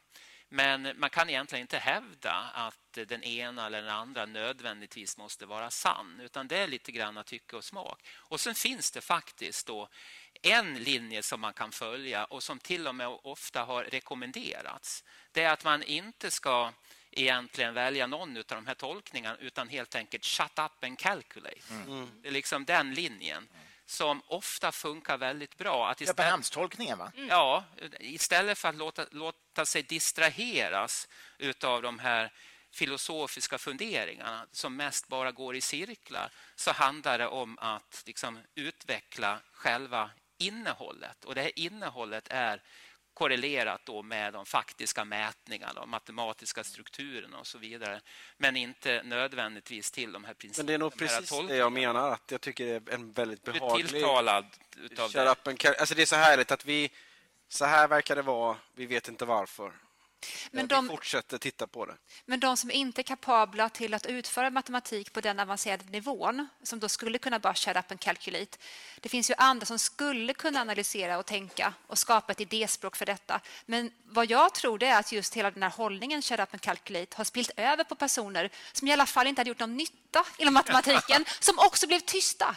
Men man kan egentligen inte hävda att den ena eller den andra nödvändigtvis måste vara sann. Utan det är lite grann tycke och smak. Och sen finns det faktiskt då en linje som man kan följa och som till och med ofta har rekommenderats. Det är att man inte ska egentligen välja någon av de här tolkningarna, utan helt enkelt shut up and calculate. Mm. Det är liksom den linjen som ofta funkar väldigt bra. Att istället, Köpenhamnstolkningen, va? Ja, istället för att låta, låta sig distraheras utav de här filosofiska funderingarna som mest bara går i cirklar, så handlar det om att liksom utveckla själva innehållet. Och det här innehållet är korrelerat då med de faktiska mätningarna, de matematiska strukturerna och så vidare, men inte nödvändigtvis till de här principerna. Men det är nog de precis det jag menar, att jag tycker det är en väldigt behaglig... Du är tilltalad utav det. En, alltså det är så härligt att vi... Så här verkar det vara, vi vet inte varför. Men de, vi fortsätter titta på det. Men de som inte är kapabla till att utföra matematik på den avancerade nivån, som då skulle kunna bara shut up and calculate. Det finns ju andra som skulle kunna analysera och tänka och skapa ett idéspråk för detta. Men vad jag tror det är att just hela den här hållningen shut up and calculate har spilt över på personer som i alla fall inte hade gjort någon nytta inom matematiken, som också blev tysta.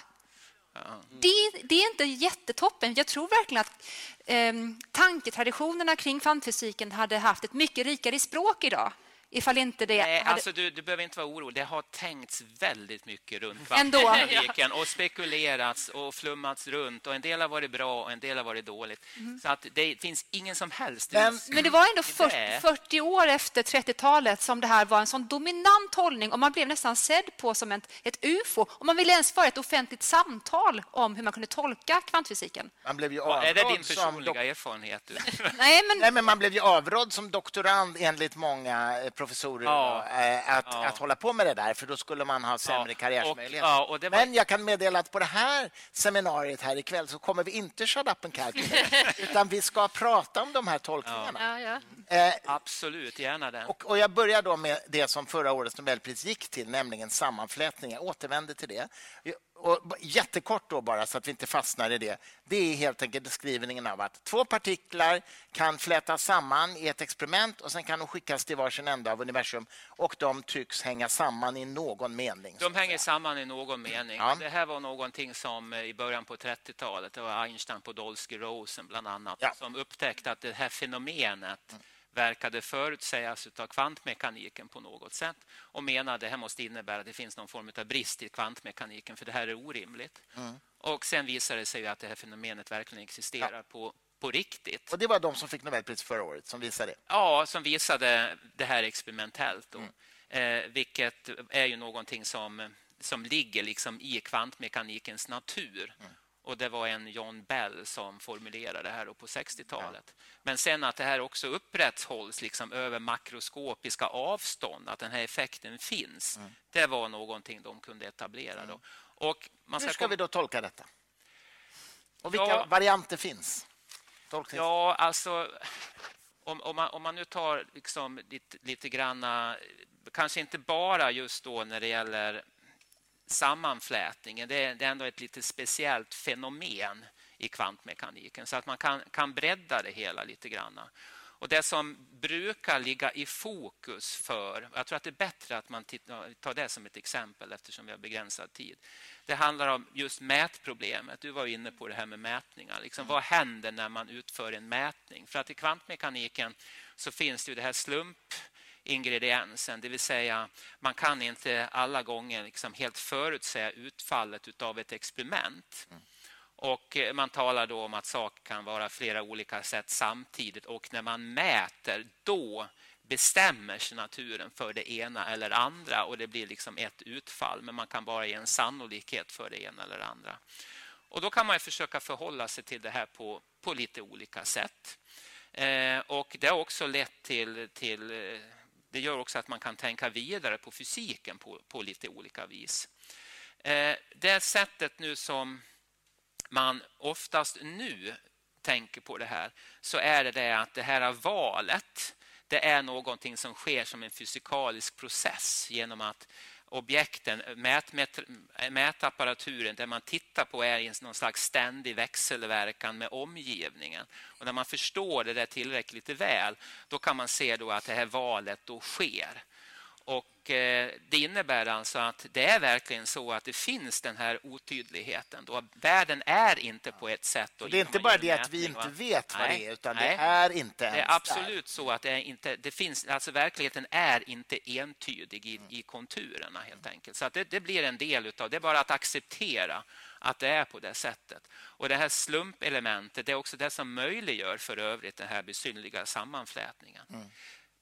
Mm. Det, det är inte jättetoppen. Jag tror verkligen att eh, tanketraditionerna kring kvantfysiken hade haft ett mycket rikare språk idag Ifall inte det... Nej, hade... alltså du, du behöver inte vara orolig. Det har tänkts väldigt mycket runt kvantfysiken och spekulerats och flummats runt. Och en del har varit bra och en del har varit dåligt. Mm. Så att det finns ingen som helst... Mm. Men det var ändå fyrtio, fyrtio år efter trettiotalet som det här var en sån dominant hållning. Och man blev nästan sedd på som ett, ett U F O. Och man ville ens föra ett offentligt samtal om hur man kunde tolka kvantfysiken. Man blev ju avrådd. Är det din personliga som... erfarenhet? Nej, men... Nej, men man blev ju avrådd som doktorand enligt många professorer ja, äh, att, ja. att hålla på med det där, för då skulle man ha sämre ja, karriärsmöjligheter. Ja, var... Men jag kan meddela att på det här seminariet här ikväll så kommer vi inte shut up and calculate, utan vi ska prata om de här tolkningarna. Ja. Ja, ja. Eh, Absolut, gärna det. Och, och jag börjar då med det som förra årets Nobelpris gick till, nämligen sammanflätningar. Jag återvänder till det. Och jättekort då bara, så att vi inte fastnar i det. Det är helt enkelt beskrivningen av att två partiklar kan flätas samman i ett experiment och sen kan de skickas till varsin ända av universum och de tycks hänga samman i någon mening. De hänger samman i någon mening. Ja. Det här var någonting som i början på trettiotalet, det var Einstein, Podolsky, Rosen bland annat, ja. som upptäckte att det här fenomenet mm. verkade förutsägas av kvantmekaniken på något sätt och menade att det här måste innebära att det finns någon form av brist i kvantmekaniken, för det här är orimligt. Mm. Och sen visade det sig att det här fenomenet verkligen existerar ja. på, på riktigt. Och det var de som fick Nobelpris förra året som visade det? Ja, som visade det här experimentellt. Då. Mm. Eh, vilket är ju någonting som, som ligger liksom i kvantmekanikens natur. Mm. Och det var en John Bell som formulerade det här på sextiotalet. Men sen att det här också upprätthålls liksom över makroskopiska avstånd, att den här effekten finns, mm. det var någonting de kunde etablera. Då. Och man ska Hur ska kom... vi då tolka detta? Och vilka ja, varianter finns? Tolkning. Ja, alltså... Om, om, man, om man nu tar liksom lite, lite granna... Kanske inte bara just då när det gäller... sammanflätningen, det är ändå ett lite speciellt fenomen i kvantmekaniken, så att man kan, kan bredda det hela lite grann. Och det som brukar ligga i fokus för, jag tror att det är bättre att man tittar, tar det som ett exempel eftersom vi har begränsad tid. Det handlar om just mätproblemet. Du var inne på det här med mätningar. Liksom, vad händer när man utför en mätning? För att i kvantmekaniken så finns det ju det här slump ingrediensen, det vill säga man kan inte alla gånger liksom helt förutsäga utfallet utav ett experiment. Mm. Och man talar då om att saker kan vara flera olika sätt samtidigt, och när man mäter då bestämmer sig naturen för det ena eller andra och det blir liksom ett utfall, men man kan bara ge en sannolikhet för det ena eller andra. Och då kan man ju försöka förhålla sig till det här på, på lite olika sätt. Eh, och det har också lett till... till Det gör också att man kan tänka vidare på fysiken på, på lite olika vis. Eh, det sättet nu som man oftast nu tänker på det här, så är det, det att det här valet, det är någonting som sker som en fysikalisk process genom att objekten, mät, mät, mätapparaturen, där man tittar på är någon slags ständig växelverkan med omgivningen. Och när man förstår det där tillräckligt väl, då kan man se då att det här valet då sker. Och eh, det innebär alltså att det är verkligen så att det finns den här otydligheten. Då. Världen är inte på ett sätt... Och det är inte bara det att vi inte vet vad det är, utan det är inte ens där. Det är absolut så att det är inte, det finns, alltså verkligheten är inte entydig i, i konturerna helt enkelt. Så att det, det blir en del utav det. Är bara att acceptera att det är på det sättet. Och det här slumpelementet, det är också det som möjliggör för övrigt den här besynliga sammanflätningen. Mm.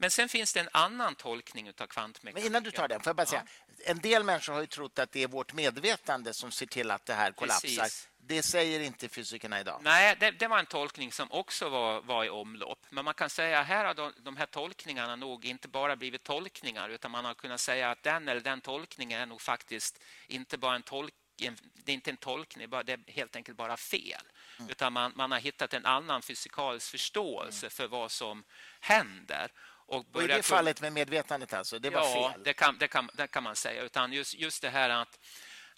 Men sen finns det en annan tolkning av kvantmekaniken. Men innan du tar den, får jag bara säga, en del människor har ju trott att det är vårt medvetande som ser till att det här kollapsar. Precis. Det säger inte fysikerna idag. Nej, det, det var en tolkning som också var, var i omlopp. Men man kan säga att här har de, de här tolkningarna nog inte bara blivit tolkningar, utan man har kunnat säga att den eller den tolkningen är nog faktiskt inte bara en tolkning. Det är inte en tolkning, det är helt enkelt bara fel. Mm. Utan man, man har hittat en annan fysikalisk förståelse mm. för vad som händer. Och, och i det fallet med medvetandet alltså, det var ja, fel. Ja, det kan, det, kan, det kan man säga. Utan just, just det här att,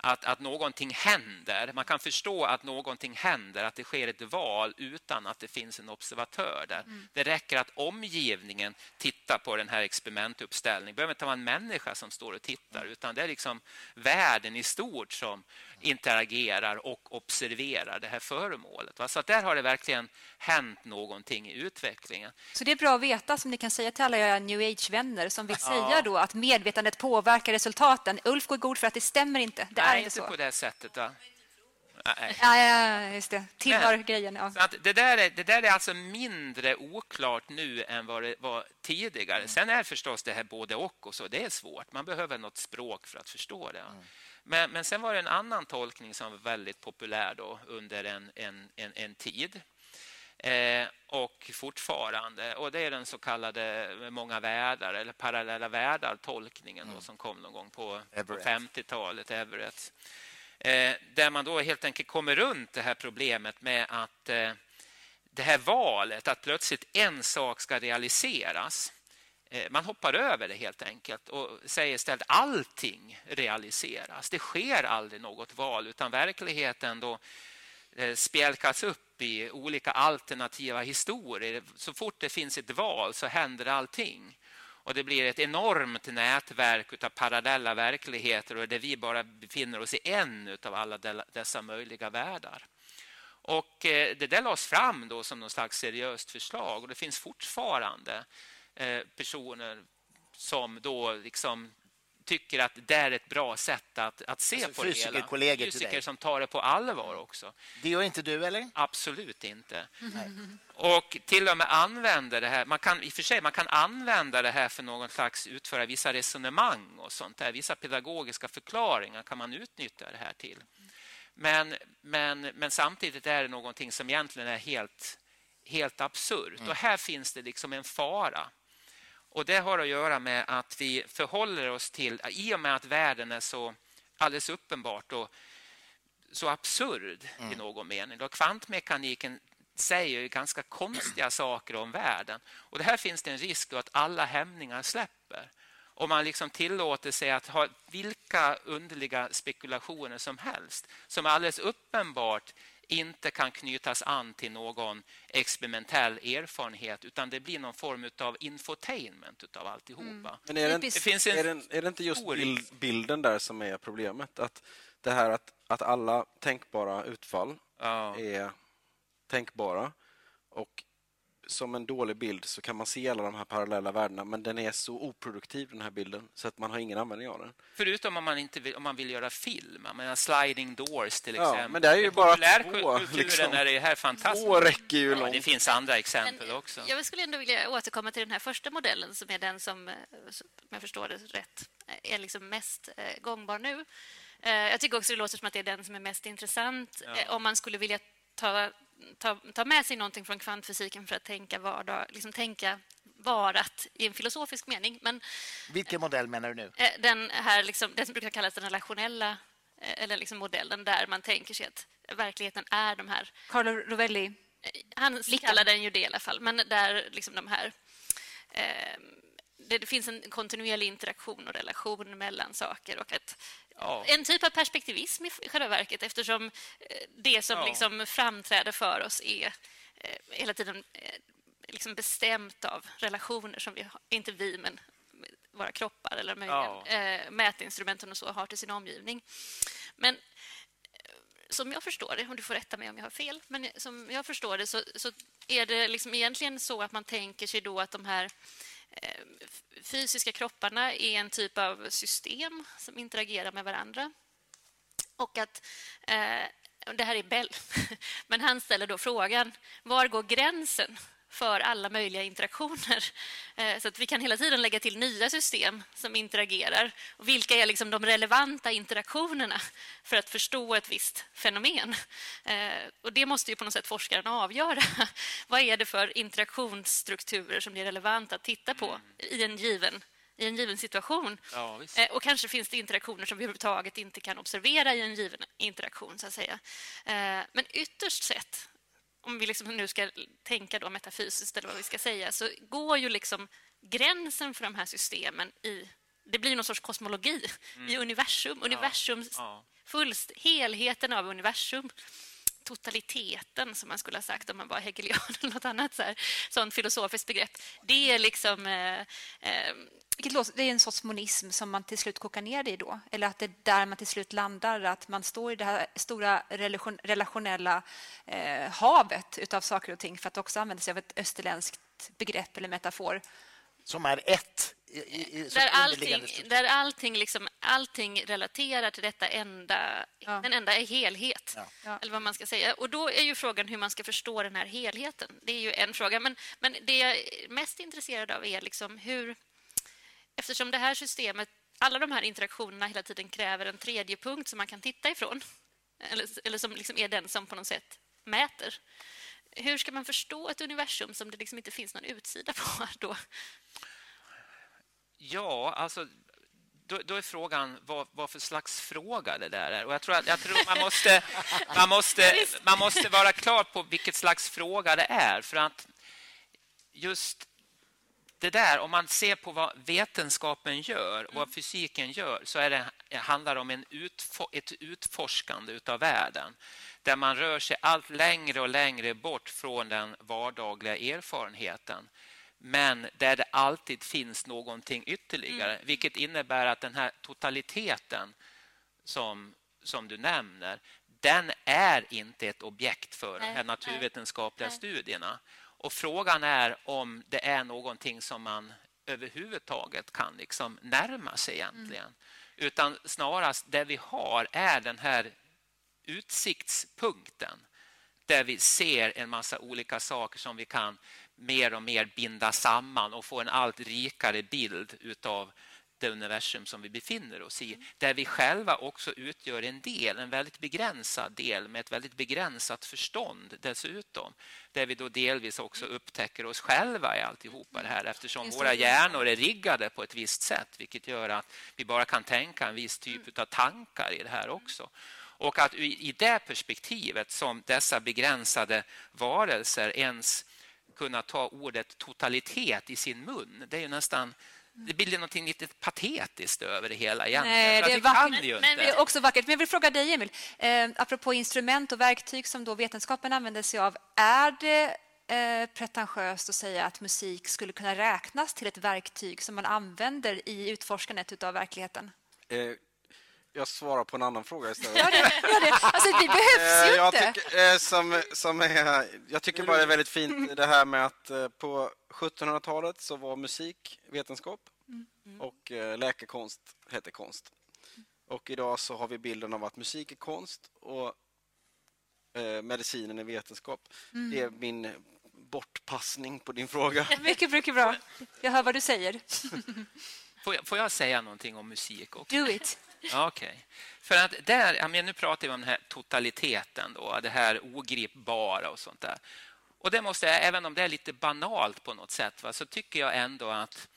att, att någonting händer. Man kan förstå att någonting händer, att det sker ett val utan att det finns en observatör där. Mm. Det räcker att omgivningen tittar på den här experimentuppställningen. Det behöver inte vara en människa som står och tittar, mm. utan det är liksom världen i stort som interagerar och observerar det här föremålet. Va? Så att där har det verkligen hänt någonting i utvecklingen. Så det är bra att veta, som ni kan säga till alla era New Age-vänner som vill säga ja. då att medvetandet påverkar resultaten. Ulf går god för att det stämmer inte. Det Nej, är inte så. På det sättet. Va? Nej. Ja, ja, just det. Tillhör grejen. Ja. Så att det, där är, det där är alltså mindre oklart nu än vad det var tidigare. Mm. Sen är förstås det här både och, och så. Det är svårt. Man behöver något språk för att förstå det. Mm. Men, men sen var det en annan tolkning som var väldigt populär då, under en, en, en, en tid. Eh, och fortfarande. Och det är den så kallade många världar eller parallella världar-tolkningen mm. då, som kom någon gång på, på femtiotalet, Everett. Eh, där man då helt enkelt kommer runt det här problemet med att eh, det här valet, att plötsligt en sak ska realiseras. Eh, man hoppar över det helt enkelt och säger istället allting realiseras. Det sker aldrig något val, utan verkligheten då eh, spjälkas upp i olika alternativa historier. Så fort det finns ett val så händer allting. Och det blir ett enormt nätverk av parallella verkligheter, och där vi bara befinner oss i en av alla dessa möjliga världar. Och det där lades fram då som någon slags seriöst förslag. Och det finns fortfarande personer som då liksom tycker att det är ett bra sätt att, att se alltså, på det hela. Fysiker till dig. Som tar det på allvar också. Det gör inte du, eller? Absolut inte. Nej. Och till och med använder det här. Man kan, i och för sig, man kan använda det här för någon slags utföra vissa resonemang och sånt där. Vissa pedagogiska förklaringar kan man utnyttja det här till. Men, men, men samtidigt är det någonting som egentligen är helt, helt absurt. Mm. Och här finns det liksom en fara. Och det har att göra med att vi förhåller oss till, i och med att världen är så alldeles uppenbart och så absurd mm. i någon mening. Då kvantmekaniken säger ju ganska konstiga saker om världen. Och det här finns det en risk då att alla hämningar släpper. Om man liksom tillåter sig att ha vilka underliga spekulationer som helst som alldeles uppenbart inte kan knytas an till någon experimentell erfarenhet, utan det blir någon form av infotainment utav alltihopa. Mm. Men är det, det finns en, är det, är det inte just bild, bilden där som är problemet? Att det här att, att alla tänkbara utfall ja. är tänkbara, och som en dålig bild så kan man se alla de här parallella värdena, men den är så oproduktiv, den här bilden, så att man har ingen användning av den. Förutom om man inte vill, om man vill göra film, menar sliding doors till exempel. Ja, men det är ju bara två, liksom. Är det här fantastiskt. Två räcker ju långt. Ja, det finns andra exempel men, också. Jag skulle ändå vilja återkomma till den här första modellen, som är den som, som jag förstår det rätt, är liksom mest gångbar nu. Jag tycker också det låter som att det är den som är mest intressant ja. om man skulle vilja ta Ta, ta med sig någonting från kvantfysiken för att tänka vardag, liksom tänka varat i en filosofisk mening. Men, vilken modell menar du nu? Den här, liksom, den som brukar kallas den relationella eller liksom modellen, där man tänker sig att verkligheten är de här. Carlo Rovelli. Han kallar den ju det i alla fall, men där liksom de här. Eh, det, det finns en kontinuerlig interaktion och relation mellan saker, och att Ja. en typ av perspektivism i själva verket, eftersom det som ja. liksom framträder för oss är hela tiden liksom bestämt av relationer som vi, inte vi, men våra kroppar eller möjligen ja. mätinstrumenten och så har till sin omgivning. Men som jag förstår det, och du får rätta mig om jag har fel, men som jag förstår det så, så är det liksom egentligen så att man tänker sig då att de här fysiska kropparna är en typ av system som interagerar med varandra. Och att eh, det här är Bell, men han ställer då frågan: var går gränsen för alla möjliga interaktioner? Eh, så att vi kan hela tiden lägga till nya system som interagerar. Och vilka är liksom de relevanta interaktionerna för att förstå ett visst fenomen? Eh, och det måste ju på något sätt forskaren avgöra. Vad är det för interaktionsstrukturer som det är relevant att titta på mm. i en given, i en given situation? Ja, visst. Eh, och kanske finns det interaktioner som vi överhuvudtaget inte kan observera i en given interaktion, så att säga. Eh, men ytterst sett, om vi liksom nu ska tänka då metafysiskt eller vad vi ska säga, så går ju liksom gränsen för de här systemen i det blir någon sorts kosmologi mm. i universum. Universums ja. Fullst, helheten av universum. Totaliteten, som man skulle ha sagt om man var hegelian eller något annat så här, sånt filosofiskt begrepp. Det är liksom eh, eh, det är en sorts monism som man till slut kokar ner det i då. Eller att det är där man till slut landar, att man står i det här stora relation, relationella eh, havet utav saker och ting, för att också använda sig av ett österländskt begrepp eller metafor. Som är ett. I, i, i, där allting, där allting, liksom, allting relaterar till detta enda, ja. Den enda är helhet. Ja. Eller vad man ska säga. Och då är ju frågan hur man ska förstå den här helheten. Det är ju en fråga. Men, men det jag är mest intresserad av är liksom hur... Eftersom det här systemet, alla de här interaktionerna hela tiden kräver en tredje punkt som man kan titta ifrån. Eller, eller som liksom är den som på något sätt mäter. Hur ska man förstå ett universum som det liksom inte finns någon utsida på då? Ja, alltså då, då är frågan vad, vad för slags fråga det där är. Och jag tror att jag tror man måste man måste man måste vara klar på vilket slags fråga det är, för att just det där, om man ser på vad vetenskapen gör och vad fysiken gör, så är det, det handlar om en utfor, ett utforskande utav världen där man rör sig allt längre och längre bort från den vardagliga erfarenheten. Men där det alltid finns någonting ytterligare. Mm. Vilket innebär att den här totaliteten som, som du nämner, den är inte ett objekt för nej, de här naturvetenskapliga nej, studierna. Och frågan är om det är någonting som man överhuvudtaget kan liksom närma sig egentligen. Mm. Utan snarast det vi har är den här utsiktspunkten. Där vi ser en massa olika saker som vi kan mer och mer binda samman och få en allt rikare bild utav det universum som vi befinner oss i. Mm. Där vi själva också utgör en del, en väldigt begränsad del med ett väldigt begränsat förstånd dessutom. Där vi då delvis också upptäcker oss själva i alltihopa det här, eftersom våra hjärnor är riggade på ett visst sätt, vilket gör att vi bara kan tänka en viss typ utav tankar i det här också. Och att i det perspektivet som dessa begränsade varelser ens kunna ta ordet totalitet i sin mun, det är ju nästan, det blir någonting lite patetiskt över det hela egentligen. Nej, det är vackert, ju men det är också vackert. Men jag vill fråga dig, Emil, eh, apropå instrument och verktyg som då vetenskapen använder sig av, är det eh, pretentiöst att säga att musik skulle kunna räknas till ett verktyg som man använder i utforskandet utav verkligheten? Eh. Jag svarar på en annan fråga istället. Ja, det, ja, det. Alltså, det behövs ju jag inte. Tyck, som, som är, jag tycker bara det är väldigt fint det här med att på sjuttonhundratalet så var musik vetenskap och läkekonst hette konst. Och idag så har vi bilden av att musik är konst och medicinen är vetenskap. Mm. Det är min bortpassning på din fråga. Mycket, mycket bra. Jag hör vad du säger. Får jag, får jag säga någonting om musik också? Do it. Okej. Okay. För att där, jag menar, nu pratar vi om den här totaliteten då, det här ogripbara och sånt där. Och det måste jag, även om det är lite banalt på något sätt, va, så tycker jag ändå att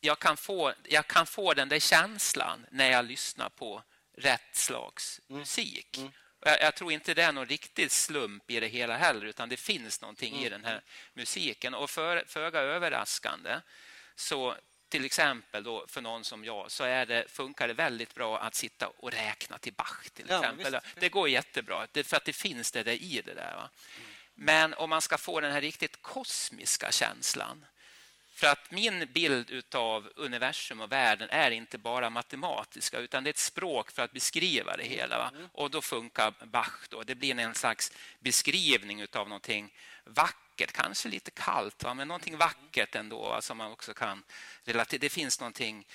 jag kan få, jag kan få den där känslan när jag lyssnar på rätt slags mm. musik. Mm. Jag, jag tror inte det är någon riktig slump i det hela heller, utan det finns någonting mm. i den här musiken. Och för, föga överraskande så... Till exempel då, för någon som jag, så är det, funkar det väldigt bra att sitta och räkna till Bach. Till exempel. Ja, det går jättebra, för att det finns det där i det där. Va? Mm. Men om man ska få den här riktigt kosmiska känslan. För att min bild av universum och världen är inte bara matematiska, utan det är ett språk för att beskriva det hela. Va? Och då funkar Bach. Då. Det blir en slags beskrivning av någonting vackert, kanske lite kallt, va? Men någonting vackert ändå, va? Som man också kan relatera. Det finns någonting,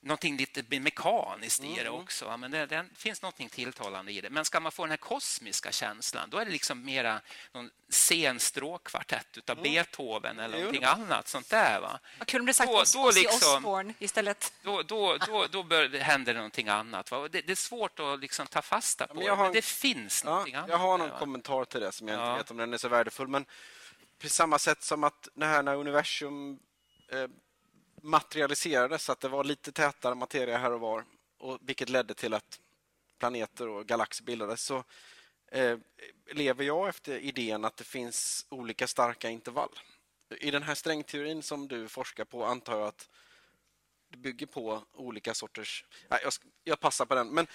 någonting lite mekaniskt i det också. Va? Men det, det finns någonting tilltalande i det. Men ska man få den här kosmiska känslan, då är det liksom mera någon sen stråkkvartett utav mm. Beethoven eller någonting jo. annat sånt där, va. Vad kul om det sagt då, då liksom, istället. Då då då då bör det hända någonting annat, va. Det, det är svårt att liksom ta fasta på. Ja, men, jag har, men det finns ja, någonting annat. Jag har någon där, kommentar till det som jag ja. inte vet om den är så värdefull, men på samma sätt som att det här när universum eh, materialiserades, att det var lite tätare materia här och var, och vilket ledde till att planeter och galaxer bildades, så Eh, lever jag efter idén att det finns olika starka intervall. I den här strängteorin som du forskar på antar jag att det bygger på olika sorters... Nej, jag, jag passar på den. Men,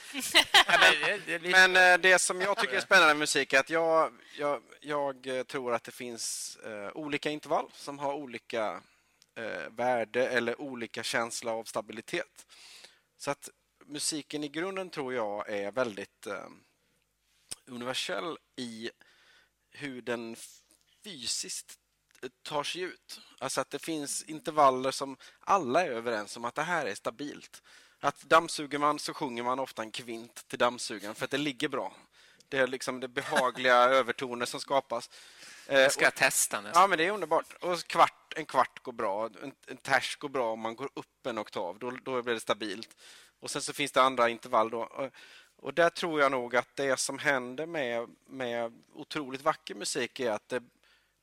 men det som jag tycker är spännande med musik är att jag, jag, jag tror att det finns eh, olika intervall som har olika eh, värde eller olika känsla av stabilitet. Så att musiken i grunden tror jag är väldigt eh, universell i hur den fysiskt tar sig ut. Alltså att det finns intervaller som alla är överens om att det här är stabilt. Att dammsuger man så sjunger man ofta en kvint till dammsugaren för att det ligger bra. Det är liksom det behagliga övertoner som skapas. Jag ska och, jag testa nästan. Ja, men det är underbart. Och kvart, en kvart går bra. En, en ters går bra om man går upp en oktav. Då, då blir det stabilt. Och sen så finns det andra intervall då. Och, och där tror jag nog att det som händer med, med otroligt vacker musik är att det,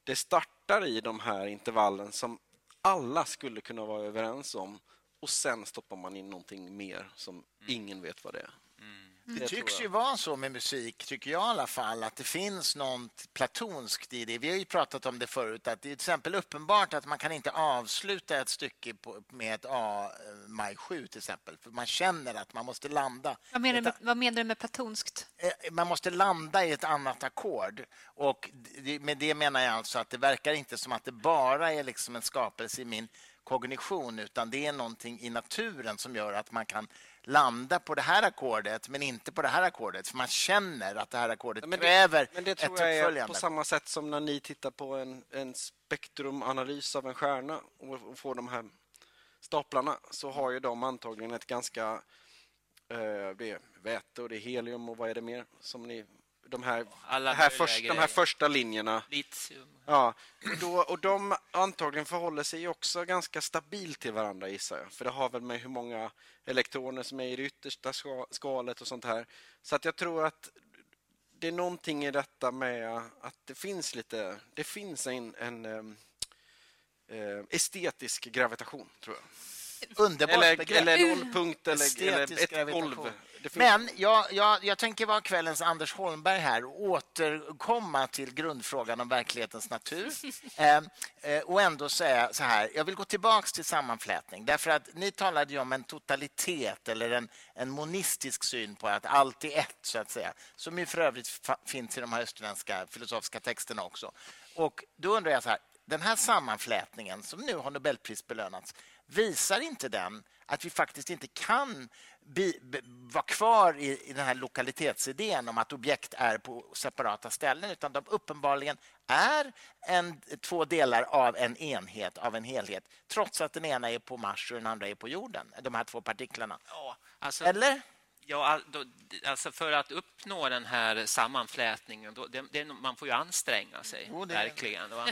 det startar i de här intervallen som alla skulle kunna vara överens om, och sen stoppar man in någonting mer som mm. ingen vet vad det är. Mm. Det, det tycks ju vara så med musik, tycker jag i alla fall, att det finns något platonskt i det. Vi har ju pratat om det förut, att det är till exempel uppenbart att man kan inte avsluta ett stycke på, med ett A maj sju till exempel, för man känner att man måste landa. Vad menar du med, vad menar du med platonskt? Man måste landa i ett annat ackord, och med det menar jag alltså att det verkar inte som att det bara är liksom en skapelse i min kognition, utan det är någonting i naturen som gör att man kan landa på det här ackordet men inte på det här ackordet, för man känner att det här ackordet ja, men det, kräver men det tror ett uppföljande. På samma sätt som när ni tittar på en, en spektrumanalys av en stjärna och, och får de här staplarna, så har ju de antagligen ett ganska eh, det är väte och det är helium och vad är det mer som ni... De här, här först, de här första linjerna. Litium. Ja, då, och de antagligen förhåller sig också ganska stabilt till varandra, gissar jag. För det har väl med hur många elektroner som är i det yttersta skalet och sånt här. Så att jag tror att det är någonting i detta med att det finns lite... Det finns en, en, en äh, estetisk gravitation, tror jag. Underbart eller, eller nollpunkt eller, eller ett golv. Men jag, jag, jag tänker vara kvällens Anders Holmberg här och återkomma till grundfrågan om verklighetens natur. eh, och ändå säga så här, jag vill gå tillbaka till sammanflätning. Därför att ni talade ju om en totalitet eller en, en monistisk syn på att allt är ett, så att säga. Som ju för övrigt finns i de här österländska filosofiska texterna också. Och då undrar jag så här, den här sammanflätningen som nu har Nobelpris belönats, visar inte den att vi faktiskt inte kan bi, bi, vara kvar i, i den här lokalitetsidén om att objekt är på separata ställen, utan de uppenbarligen är en, två delar av en enhet, av en helhet, trots att den ena är på Mars och den andra är på jorden, de här två partiklarna. Ja, alltså, eller? Ja, alltså för att uppnå den här sammanflätningen, då, det, det, man får ju anstränga sig, jo, det verkligen. Va?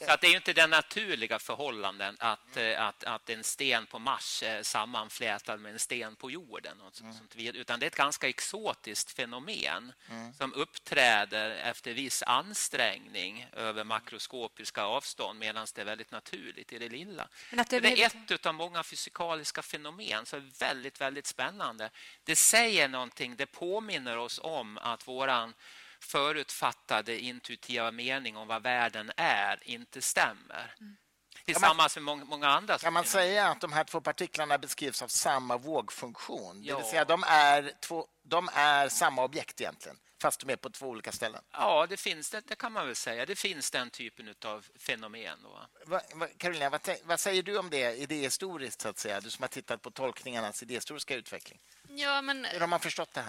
Så att det är ju inte den naturliga förhållanden att, att, att en sten på Mars är sammanflätad med en sten på jorden. Och så, mm. sånt, utan det är ett ganska exotiskt fenomen mm. som uppträder efter viss ansträngning över makroskopiska avstånd, medan det är väldigt naturligt i det lilla. Men att det, det är väldigt... ett av många fysikaliska fenomen som är väldigt, väldigt spännande. Det säger någonting, det påminner oss om att våran förutfattade intuitiva mening om vad världen är inte stämmer. Mm. Tillsammans med många, många andra. Kan man säga att de här två partiklarna beskrivs av samma vågfunktion? Ja. Det vill säga att de är, två, de är samma objekt egentligen, fast de är på två olika ställen. Ja, det finns det, det kan man väl säga. Det finns den typen av fenomen. Va, va, Karolina, vad, vad säger du om det idéhistoriskt, så att säga? Du som har tittat på tolkningarnas idéhistoriska utveckling. Ja, men... Hur har man förstått det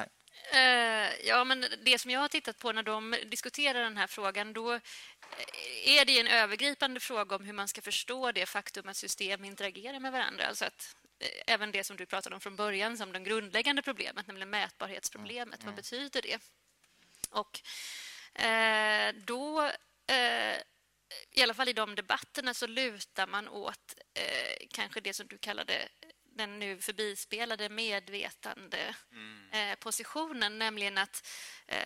här? Ja, men det som jag har tittat på när de diskuterar den här frågan, då är det en övergripande fråga om hur man ska förstå det faktum att system interagerar med varandra. Alltså att även det som du pratade om från början som det grundläggande problemet, nämligen mätbarhetsproblemet, mm. vad betyder det? Och eh, då, eh, i alla fall i de debatterna, så lutar man åt eh, kanske det som du kallade den nu förbispelade medvetande mm. eh, positionen, nämligen att eh,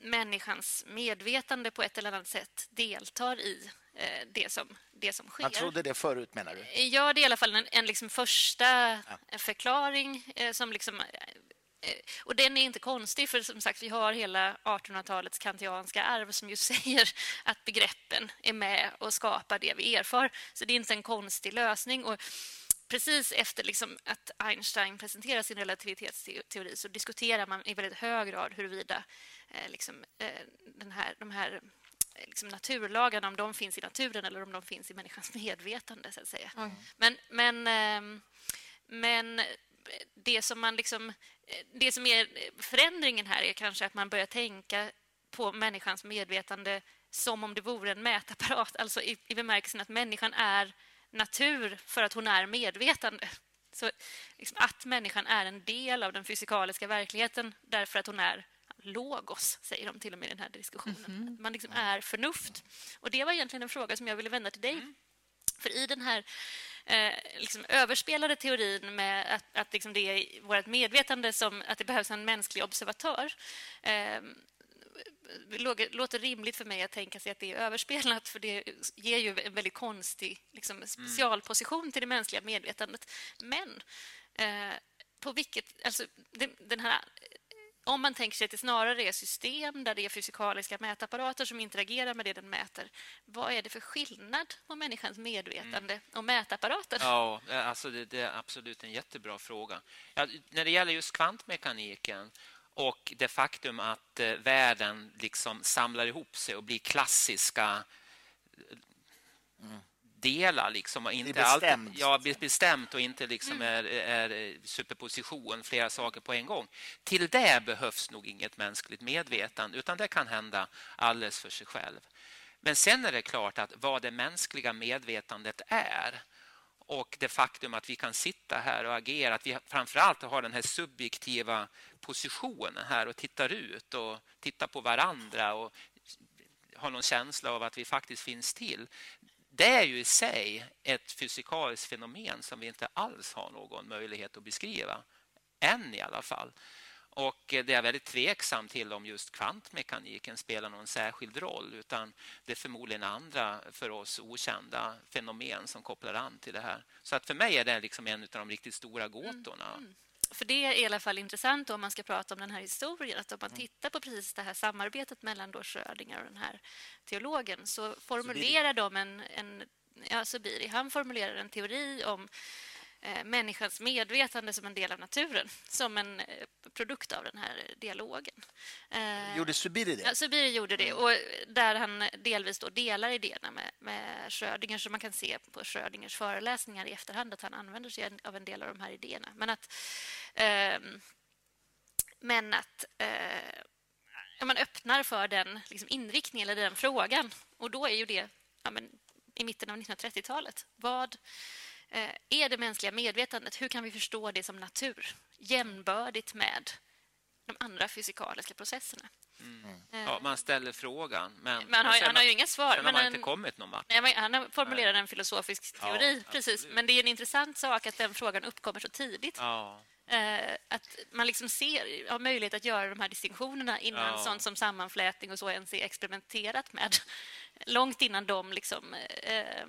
människans medvetande på ett eller annat sätt deltar i eh, det, som, det som sker. Man trodde det förut, menar du? Ja, det är i alla fall en, en liksom första ja. förklaring eh, som liksom... Eh, och den är inte konstig, för som sagt, vi har hela artonhundratalets kantianska arv som ju säger att begreppen är med och skapar det vi erfar. Så det är inte en konstig lösning. Och precis efter liksom att Einstein presenterar sin relativitetsteori så diskuterar man i väldigt hög grad huruvida eh, liksom, eh, den här, de här liksom naturlagarna, om de finns i naturen eller om de finns i människans medvetande, så att säga. Mm. Men, men, eh, men det som man liksom, det som är förändringen här är kanske att man börjar tänka på människans medvetande som om det vore en mätapparat, alltså i, i bemärkelsen att människan är natur för att hon är medvetande. Så liksom att människan är en del av den fysikaliska verkligheten därför att hon är logos, säger de till och med i den här diskussionen. Mm-hmm. Att man liksom är förnuft. Och det var egentligen en fråga som jag ville vända till dig. Mm. För i den här eh, liksom överspelade teorin med att, att liksom det är vårt medvetande som att det behövs en mänsklig observatör, eh, låter rimligt för mig att tänka sig att det är överspelat, för det ger ju en väldigt konstig liksom, specialposition till det mänskliga medvetandet. Men eh, på vilket, alltså, det, den här, om man tänker sig att det snarare är system där det är fysikaliska mätapparater som interagerar med det den mäter, vad är det för skillnad på människans medvetande mm. och mätapparater? Ja, alltså det, det är absolut en jättebra fråga. Ja, när det gäller just kvantmekaniken och det faktum att eh, världen liksom samlar ihop sig och blir klassiska mm. delar liksom, och inte bestämt. Allt, ja, bestämt och inte liksom mm. är, är superposition, flera saker på en gång. Till det behövs nog inget mänskligt medvetande, utan det kan hända alldeles för sig själv. Men sen är det klart att vad det mänskliga medvetandet är och det faktum att vi kan sitta här och agera, att vi framförallt har den här subjektiva positionen här och tittar ut och tittar på varandra och har någon känsla av att vi faktiskt finns till. Det är ju i sig ett fysikaliskt fenomen som vi inte alls har någon möjlighet att beskriva, än i alla fall. Och det är väldigt tveksam till om just kvantmekaniken spelar någon särskild roll, utan det är förmodligen andra för oss okända fenomen som kopplar an till det här. Så att för mig är det liksom en av de riktigt stora gåtorna. Mm. För det är i alla fall intressant om man ska prata om den här historien, att om man tittar på precis det här samarbetet mellan då Schrödinger och den här teologen, så formulerar de en, en ja, Zubiri, han formulerar en teori om människans medvetande som en del av naturen, som en produkt av den här dialogen. Gjorde Zubiri det? Ja, Zubiri gjorde det, och där han delvis då delar idéerna med, med Schrödinger, som man kan se på Schrödingers föreläsningar i efterhand att han använder sig av en del av de här idéerna. Men att, eh, men att eh, man öppnar för den liksom, inriktningen eller den frågan, och då är ju det ja, men, i mitten av nittonhundratrettiotalet. Vad Eh, är det mänskliga medvetandet? Hur kan vi förstå det som natur? Jämnbördigt med de andra fysikaliska processerna. Mm. Eh. Ja, man ställer frågan. Men, men han, har, han har ju inga svar. Men han har en, inte kommit någon vart. Nej, han har formulerat en filosofisk teori. Ja, precis. Men det är en intressant sak att den frågan uppkommer så tidigt. Ja. Eh, att man liksom ser, har möjlighet att göra de här distinktionerna innan ja. Sånt som sammanflätning och så ens är experimenterat med. Långt innan de liksom... Eh,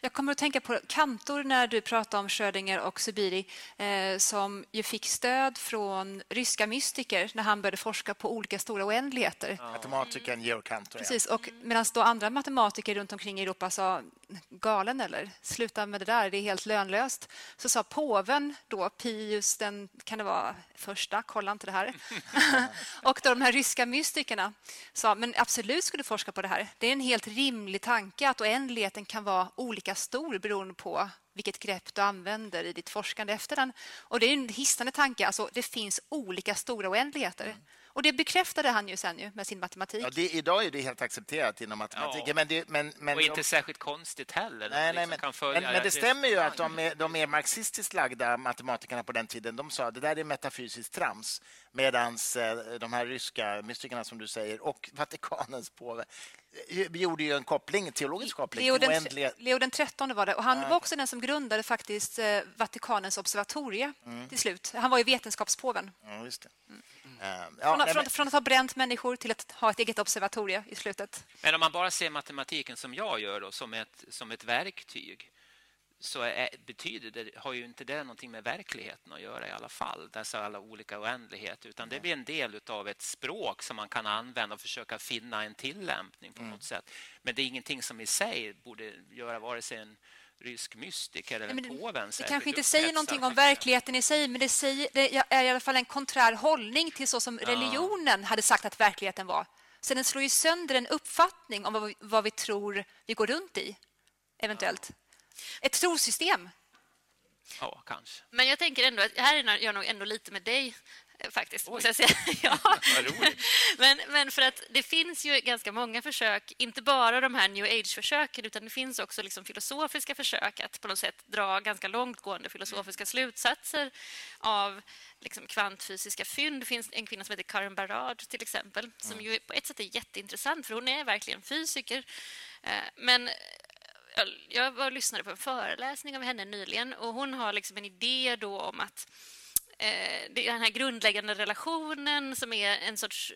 Jag kommer att tänka på Kantor när du pratar om Schrödinger och Zubiri eh, som ju fick stöd från ryska mystiker när han började forska på olika stora oändligheter. Ja. Matematikern Georg Kantor. Precis, och medan då andra matematiker runt omkring i Europa sa galen eller sluta med det där, det är helt lönlöst, så sa påven då, Pius den, kan det vara första, kolla inte det här. Och då de här ryska mystikerna sa, men absolut skulle forska på det här. Det är en helt rimlig tanke att oändligheten kan vara olika stor beroende på vilket grepp du använder i ditt forskande efter den. Och det är en hissande tanke, alltså det finns olika stora oändligheter. Mm. Och det bekräftade han ju sen ju med sin matematik. Ja, det, idag är det helt accepterat inom matematiken. Ja. Men det, men, men, och inte de, särskilt konstigt heller. Nej, nej, men, kan men, men det stämmer ju att de är, de är marxistiskt lagda, matematikerna på den tiden. De sa att det där är metafysiskt trams. Medan de här ryska mystikerna som du säger och Vatikanens påve gjorde ju en koppling, teologisk koppling. Leo den, oändliga... Leo den trettonde var det. Och han ja. Var också den som grundade faktiskt Vatikanens observatorie mm. till slut. Han var ju vetenskapspåven. Ja, just det. Mm. Mm. Ja, från, nej, från, från att ha bränt människor till att ha ett eget observatorium i slutet. Men om man bara ser matematiken som jag gör då, som, ett, som ett verktyg, så är, betyder det, har ju inte det någonting med verkligheten att göra i alla fall, dessa alla olika oändligheter, utan det blir en del av ett språk som man kan använda och försöka finna en tillämpning på mm. något sätt. Men det är ingenting som i sig borde göra vare sig en rysk mystiker eller påven. Det, det kanske inte upphetsad. Säger någonting om verkligheten i sig, men det, säger, det är i alla fall en konträr hållning till så som ja. religionen hade sagt att verkligheten var. Så den slår ju sönder en uppfattning om vad vi, vad vi tror vi går runt i, eventuellt. Ja. Ett trosystem. Ja, kanske. Men jag tänker ändå att här är jag nog ändå lite med dig faktiskt. Måste jag säga. Ja. men, men för att det finns ju ganska många försök, inte bara de här New Age-försöken, utan det finns också liksom filosofiska försök att på något sätt dra ganska långtgående filosofiska slutsatser av liksom kvantfysiska fynd. Det finns en kvinna som heter Karen Barad till exempel, som mm. ju på ett sätt är jätteintressant, för hon är verkligen fysiker. Men jag var och lyssnade på en föreläsning av henne nyligen, och hon har liksom en idé då om att eh, den här grundläggande relationen som är en sorts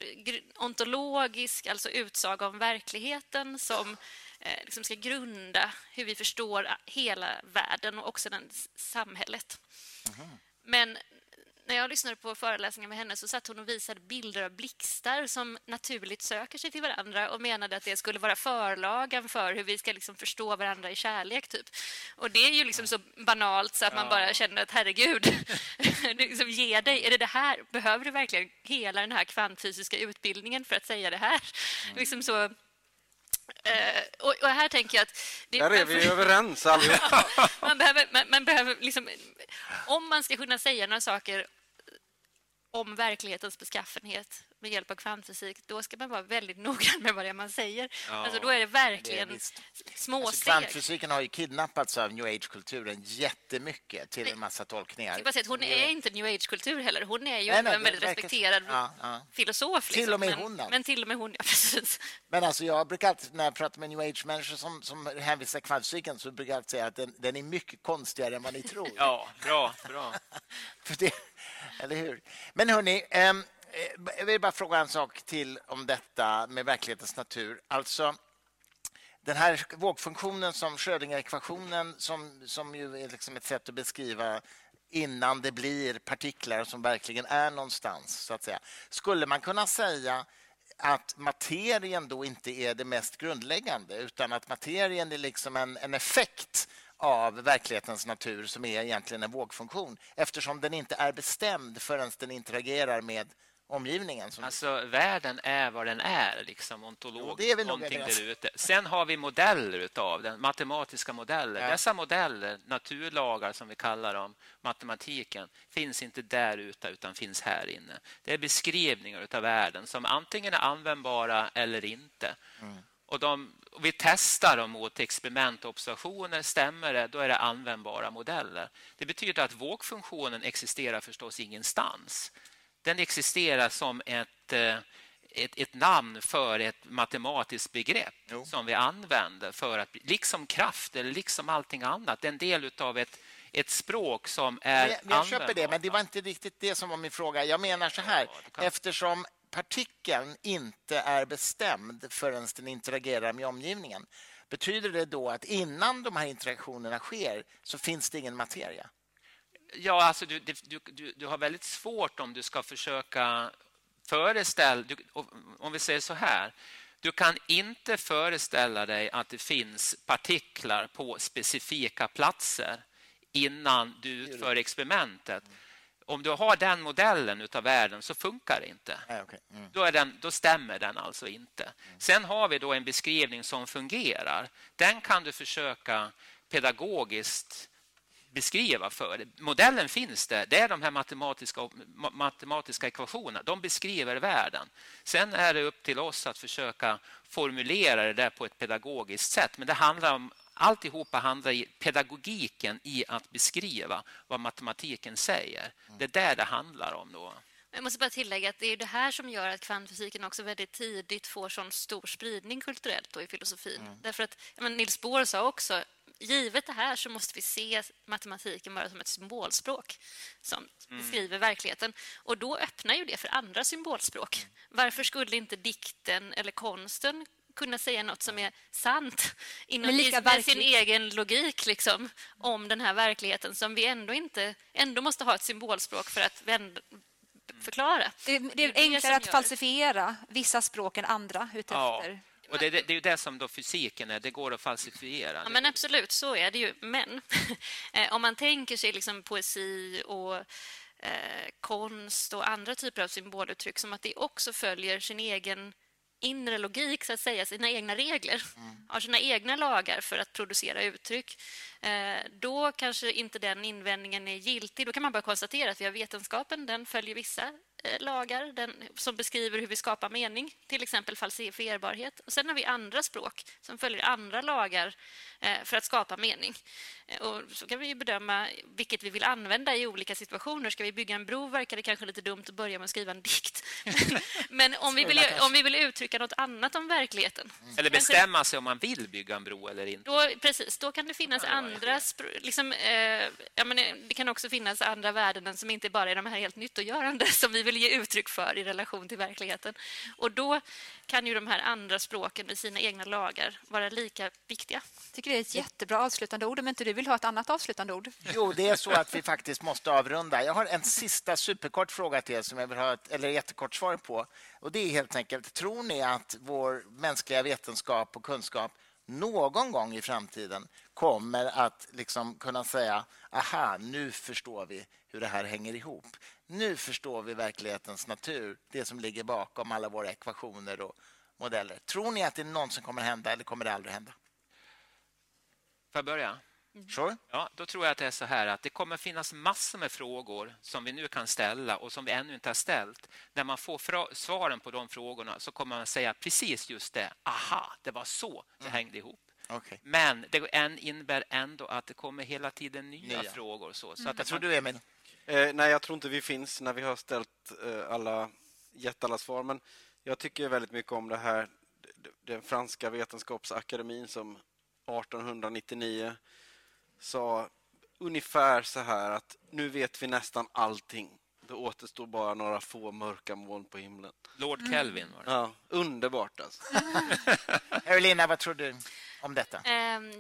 ontologisk, alltså utsaga om verkligheten, som eh, liksom ska grunda hur vi förstår hela världen och också den, samhället. Mm. Men när jag lyssnade på föreläsningen med henne så satt hon och visade bilder av blixtar som naturligt söker sig till varandra och menade att det skulle vara förlagen för hur vi ska liksom förstå varandra i kärlek. Typ. Och det är ju liksom så banalt så att ja. man bara känner att herregud, liksom, ge dig, är det det här? Behöver du verkligen hela den här kvantfysiska utbildningen för att säga det här? Mm. Liksom så... Uh, och, och här tänker jag att... Det, där är vi ju överens allihopa. man behöver, man, man behöver liksom, om man ska kunna säga några saker om verklighetens beskaffenhet med hjälp av kvantfysik, då ska man vara väldigt noggrann med vad det är man säger. Ja, alltså, då är det verkligen det är små alltså, steg. Kvantfysiken har ju kidnappats av New Age-kulturen jättemycket till en massa tolkningar. Jag bara säga att hon är inte New Age-kultur heller. Hon är ju nej, nej, en väldigt respekterad ja, ja. filosof. Liksom. Till och med men, hon. Då. Men till och med hon, ja, precis. Men alltså, jag brukar alltid, när jag pratar med New Age-människor som, som hänvisar kvantfysiken, så brukar jag alltid säga att den, den är mycket konstigare än vad ni tror. Ja, bra, bra. För det, eller hur? Men hörni... Um, jag vill bara fråga en sak till om detta med verklighetens natur. Alltså, den här vågfunktionen som Schrödinger-ekvationen som, som ju är liksom ett sätt att beskriva innan det blir partiklar som verkligen är någonstans, så att säga. Skulle man kunna säga att materien då inte är det mest grundläggande, utan att materien är liksom en, en effekt av verklighetens natur som är egentligen en vågfunktion, eftersom den inte är bestämd förrän den interagerar med omgivningen. Som... Alltså, världen är vad den är, liksom ontologiskt, ja, någonting där ute. Sen har vi modeller utav den, matematiska modeller. Ja. Dessa modeller, naturlagar som vi kallar dem, matematiken, finns inte där ute utan finns här inne. Det är beskrivningar utav världen som antingen är användbara eller inte. Mm. Och de, och vi testar dem mot experiment och observationer. Stämmer det, då är det användbara modeller. Det betyder att vågfunktionen existerar förstås ingenstans. Den existerar som ett, ett, ett namn för ett matematiskt begrepp jo. som vi använder för att, liksom kraft eller liksom allting annat, det är en del utav ett, ett språk som är användbart. Jag, jag köper det, men det var inte riktigt det som var min fråga. Jag menar så här, ja, kan... eftersom partikeln inte är bestämd förrän den interagerar med omgivningen, betyder det då att innan de här interaktionerna sker så finns det ingen materia? Ja, alltså du, du, du, du har väldigt svårt om du ska försöka föreställa... Du, om vi säger så här. Du kan inte föreställa dig att det finns partiklar på specifika platser innan du utför experimentet. Om du har den modellen utav världen så funkar det inte. Ah, okay. mm. då, är den, då stämmer den alltså inte. Mm. Sen har vi då en beskrivning som fungerar. Den kan du försöka pedagogiskt... beskriva för. Modellen finns där. Det är de här matematiska, matematiska ekvationerna. De beskriver världen. Sen är det upp till oss att försöka formulera det där på ett pedagogiskt sätt. Men det handlar om, alltihopa handlar om pedagogiken i att beskriva vad matematiken säger. Det är där det handlar om då. Jag måste bara tillägga att det är det här som gör att kvantfysiken också väldigt tidigt får sån stor spridning kulturellt och i filosofin. Mm. Därför att, men Niels Bohr sa också, givet det här så måste vi se matematiken bara som ett symbolspråk som beskriver mm. verkligheten. Och då öppnar ju det för andra symbolspråk. Varför skulle inte dikten eller konsten kunna säga något som är sant inom lika sin egen logik liksom, om den här verkligheten som vi ändå inte ändå måste ha ett symbolspråk för att vända... förklara. Det, det är enklare att falsifiera vissa språk än andra utefter. Ja. Och det, det, det är ju det som då fysiken är, det går att falsifiera. Ja, men absolut, så är det ju. Men om man tänker sig liksom poesi och eh, konst och andra typer av symbolutryck, som att det också följer sin egen inre logik, så att säga, sina egna regler, mm. har sina egna lagar för att producera uttryck, eh, då kanske inte den invändningen är giltig. Då kan man bara konstatera att vi har vetenskapen, den följer vissa eh, lagar, den, som beskriver hur vi skapar mening, till exempel falsifierbarhet. Och sen har vi andra språk som följer andra lagar eh, för att skapa mening. Eh, och så kan vi bedöma vilket vi vill använda i olika situationer. Ska vi bygga en bro verkar det kanske lite dumt att börja med att skriva en dikt. Men om vi vill, om vi vill uttrycka något annat om verkligheten. Mm. Eller bestämma sig om man vill bygga en bro eller inte. Då, precis, då kan det finnas ja, det andra... Spr- liksom, eh, ja, men det kan också finnas andra värden som inte bara är de här helt nyttogörande som vi vill ge uttryck för i relation till verkligheten. Och då kan ju de här andra språken med sina egna lagar vara lika viktiga. Jag tycker det är ett jättebra avslutande ord, men inte du vill ha ett annat avslutande ord? Jo, det är så att vi faktiskt måste avrunda. Jag har en sista superkort fråga till er som jag vill ha ett, eller jättekort svar på. Och det är helt enkelt, tror ni att vår mänskliga vetenskap och kunskap någon gång i framtiden kommer att liksom kunna säga aha, nu förstår vi hur det här hänger ihop. Nu förstår vi verklighetens natur, det som ligger bakom alla våra ekvationer och modeller. Tror ni att det någonsin kommer hända eller kommer det aldrig hända? Får jag börja? Sure. Ja, då tror jag att det är så här att det kommer finnas massor med frågor som vi nu kan ställa och som vi ännu inte har ställt. När man får fra- svaren på de frågorna så kommer man säga precis just det. Aha, det var så det mm. hängde ihop. Okay. Men det än innebär ändå att det kommer hela tiden nya, nya. frågor. Så, så mm. att jag tror du är med. Eh, nej, jag tror inte vi finns när vi har ställt eh, alla, gett alla svar. Men jag tycker väldigt mycket om det här, den franska vetenskapsakademin som arton nittionio sa ungefär så här att nu vet vi nästan allting. Det återstår bara några få mörka moln på himlen. Lord Kelvin var det. Ja, underbart alltså. Karolina, vad tror du om detta?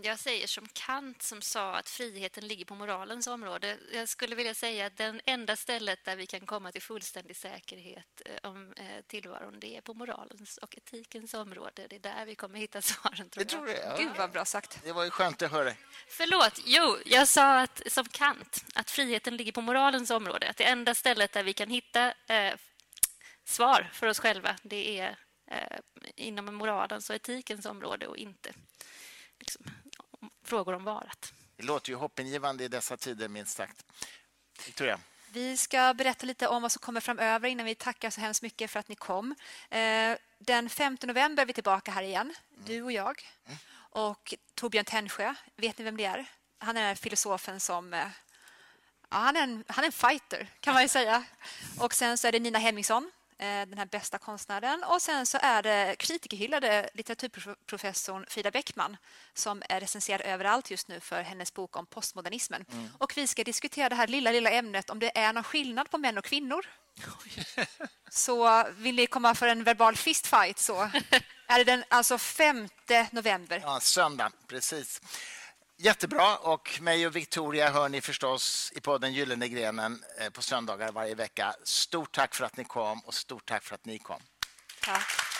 Jag säger som Kant som sa att friheten ligger på moralens område. Jag skulle vilja säga att den enda stället där vi kan komma till fullständig säkerhet om tillvaron, det är på moralens och etikens område. Det är där vi kommer hitta svaren, tror jag. Tror det, ja. Gud vad bra sagt. Det var ju skönt att höra. Förlåt, jo, jag sa att, som Kant, att friheten ligger på moralens område. Att det enda stället där vi kan hitta eh, svar för oss själva, det är inom moralens och etikens område och inte liksom, frågor om varat. Det låter ju hoppingivande i dessa tider, minst sagt. Victoria. Vi ska berätta lite om vad som kommer framöver innan vi tackar så hemskt mycket för att ni kom. Den femte november är vi tillbaka här igen, mm. du och jag. Mm. Och Torbjörn Tännsjö, vet ni vem det är? Han är den här filosofen som... Ja, han, är en, han är en fighter, kan man ju säga. Och sen så är det Nina Hemmingsson, den här bästa konstnären. Och sen så är det kritikerhyllade litteraturprofessorn Frida Bäckman som är recenserad överallt just nu för hennes bok om postmodernismen. Mm. Och vi ska diskutera det här lilla, lilla ämnet om det är någon skillnad på män och kvinnor. Så vill ni komma för en verbal fistfight så är det den alltså femte november. Ja, söndag, precis. Jättebra, och mig och Victoria hör ni förstås i podden Gyllene grenen på söndagar varje vecka. Stort tack för att ni kom och stort tack för att ni kom. Tack.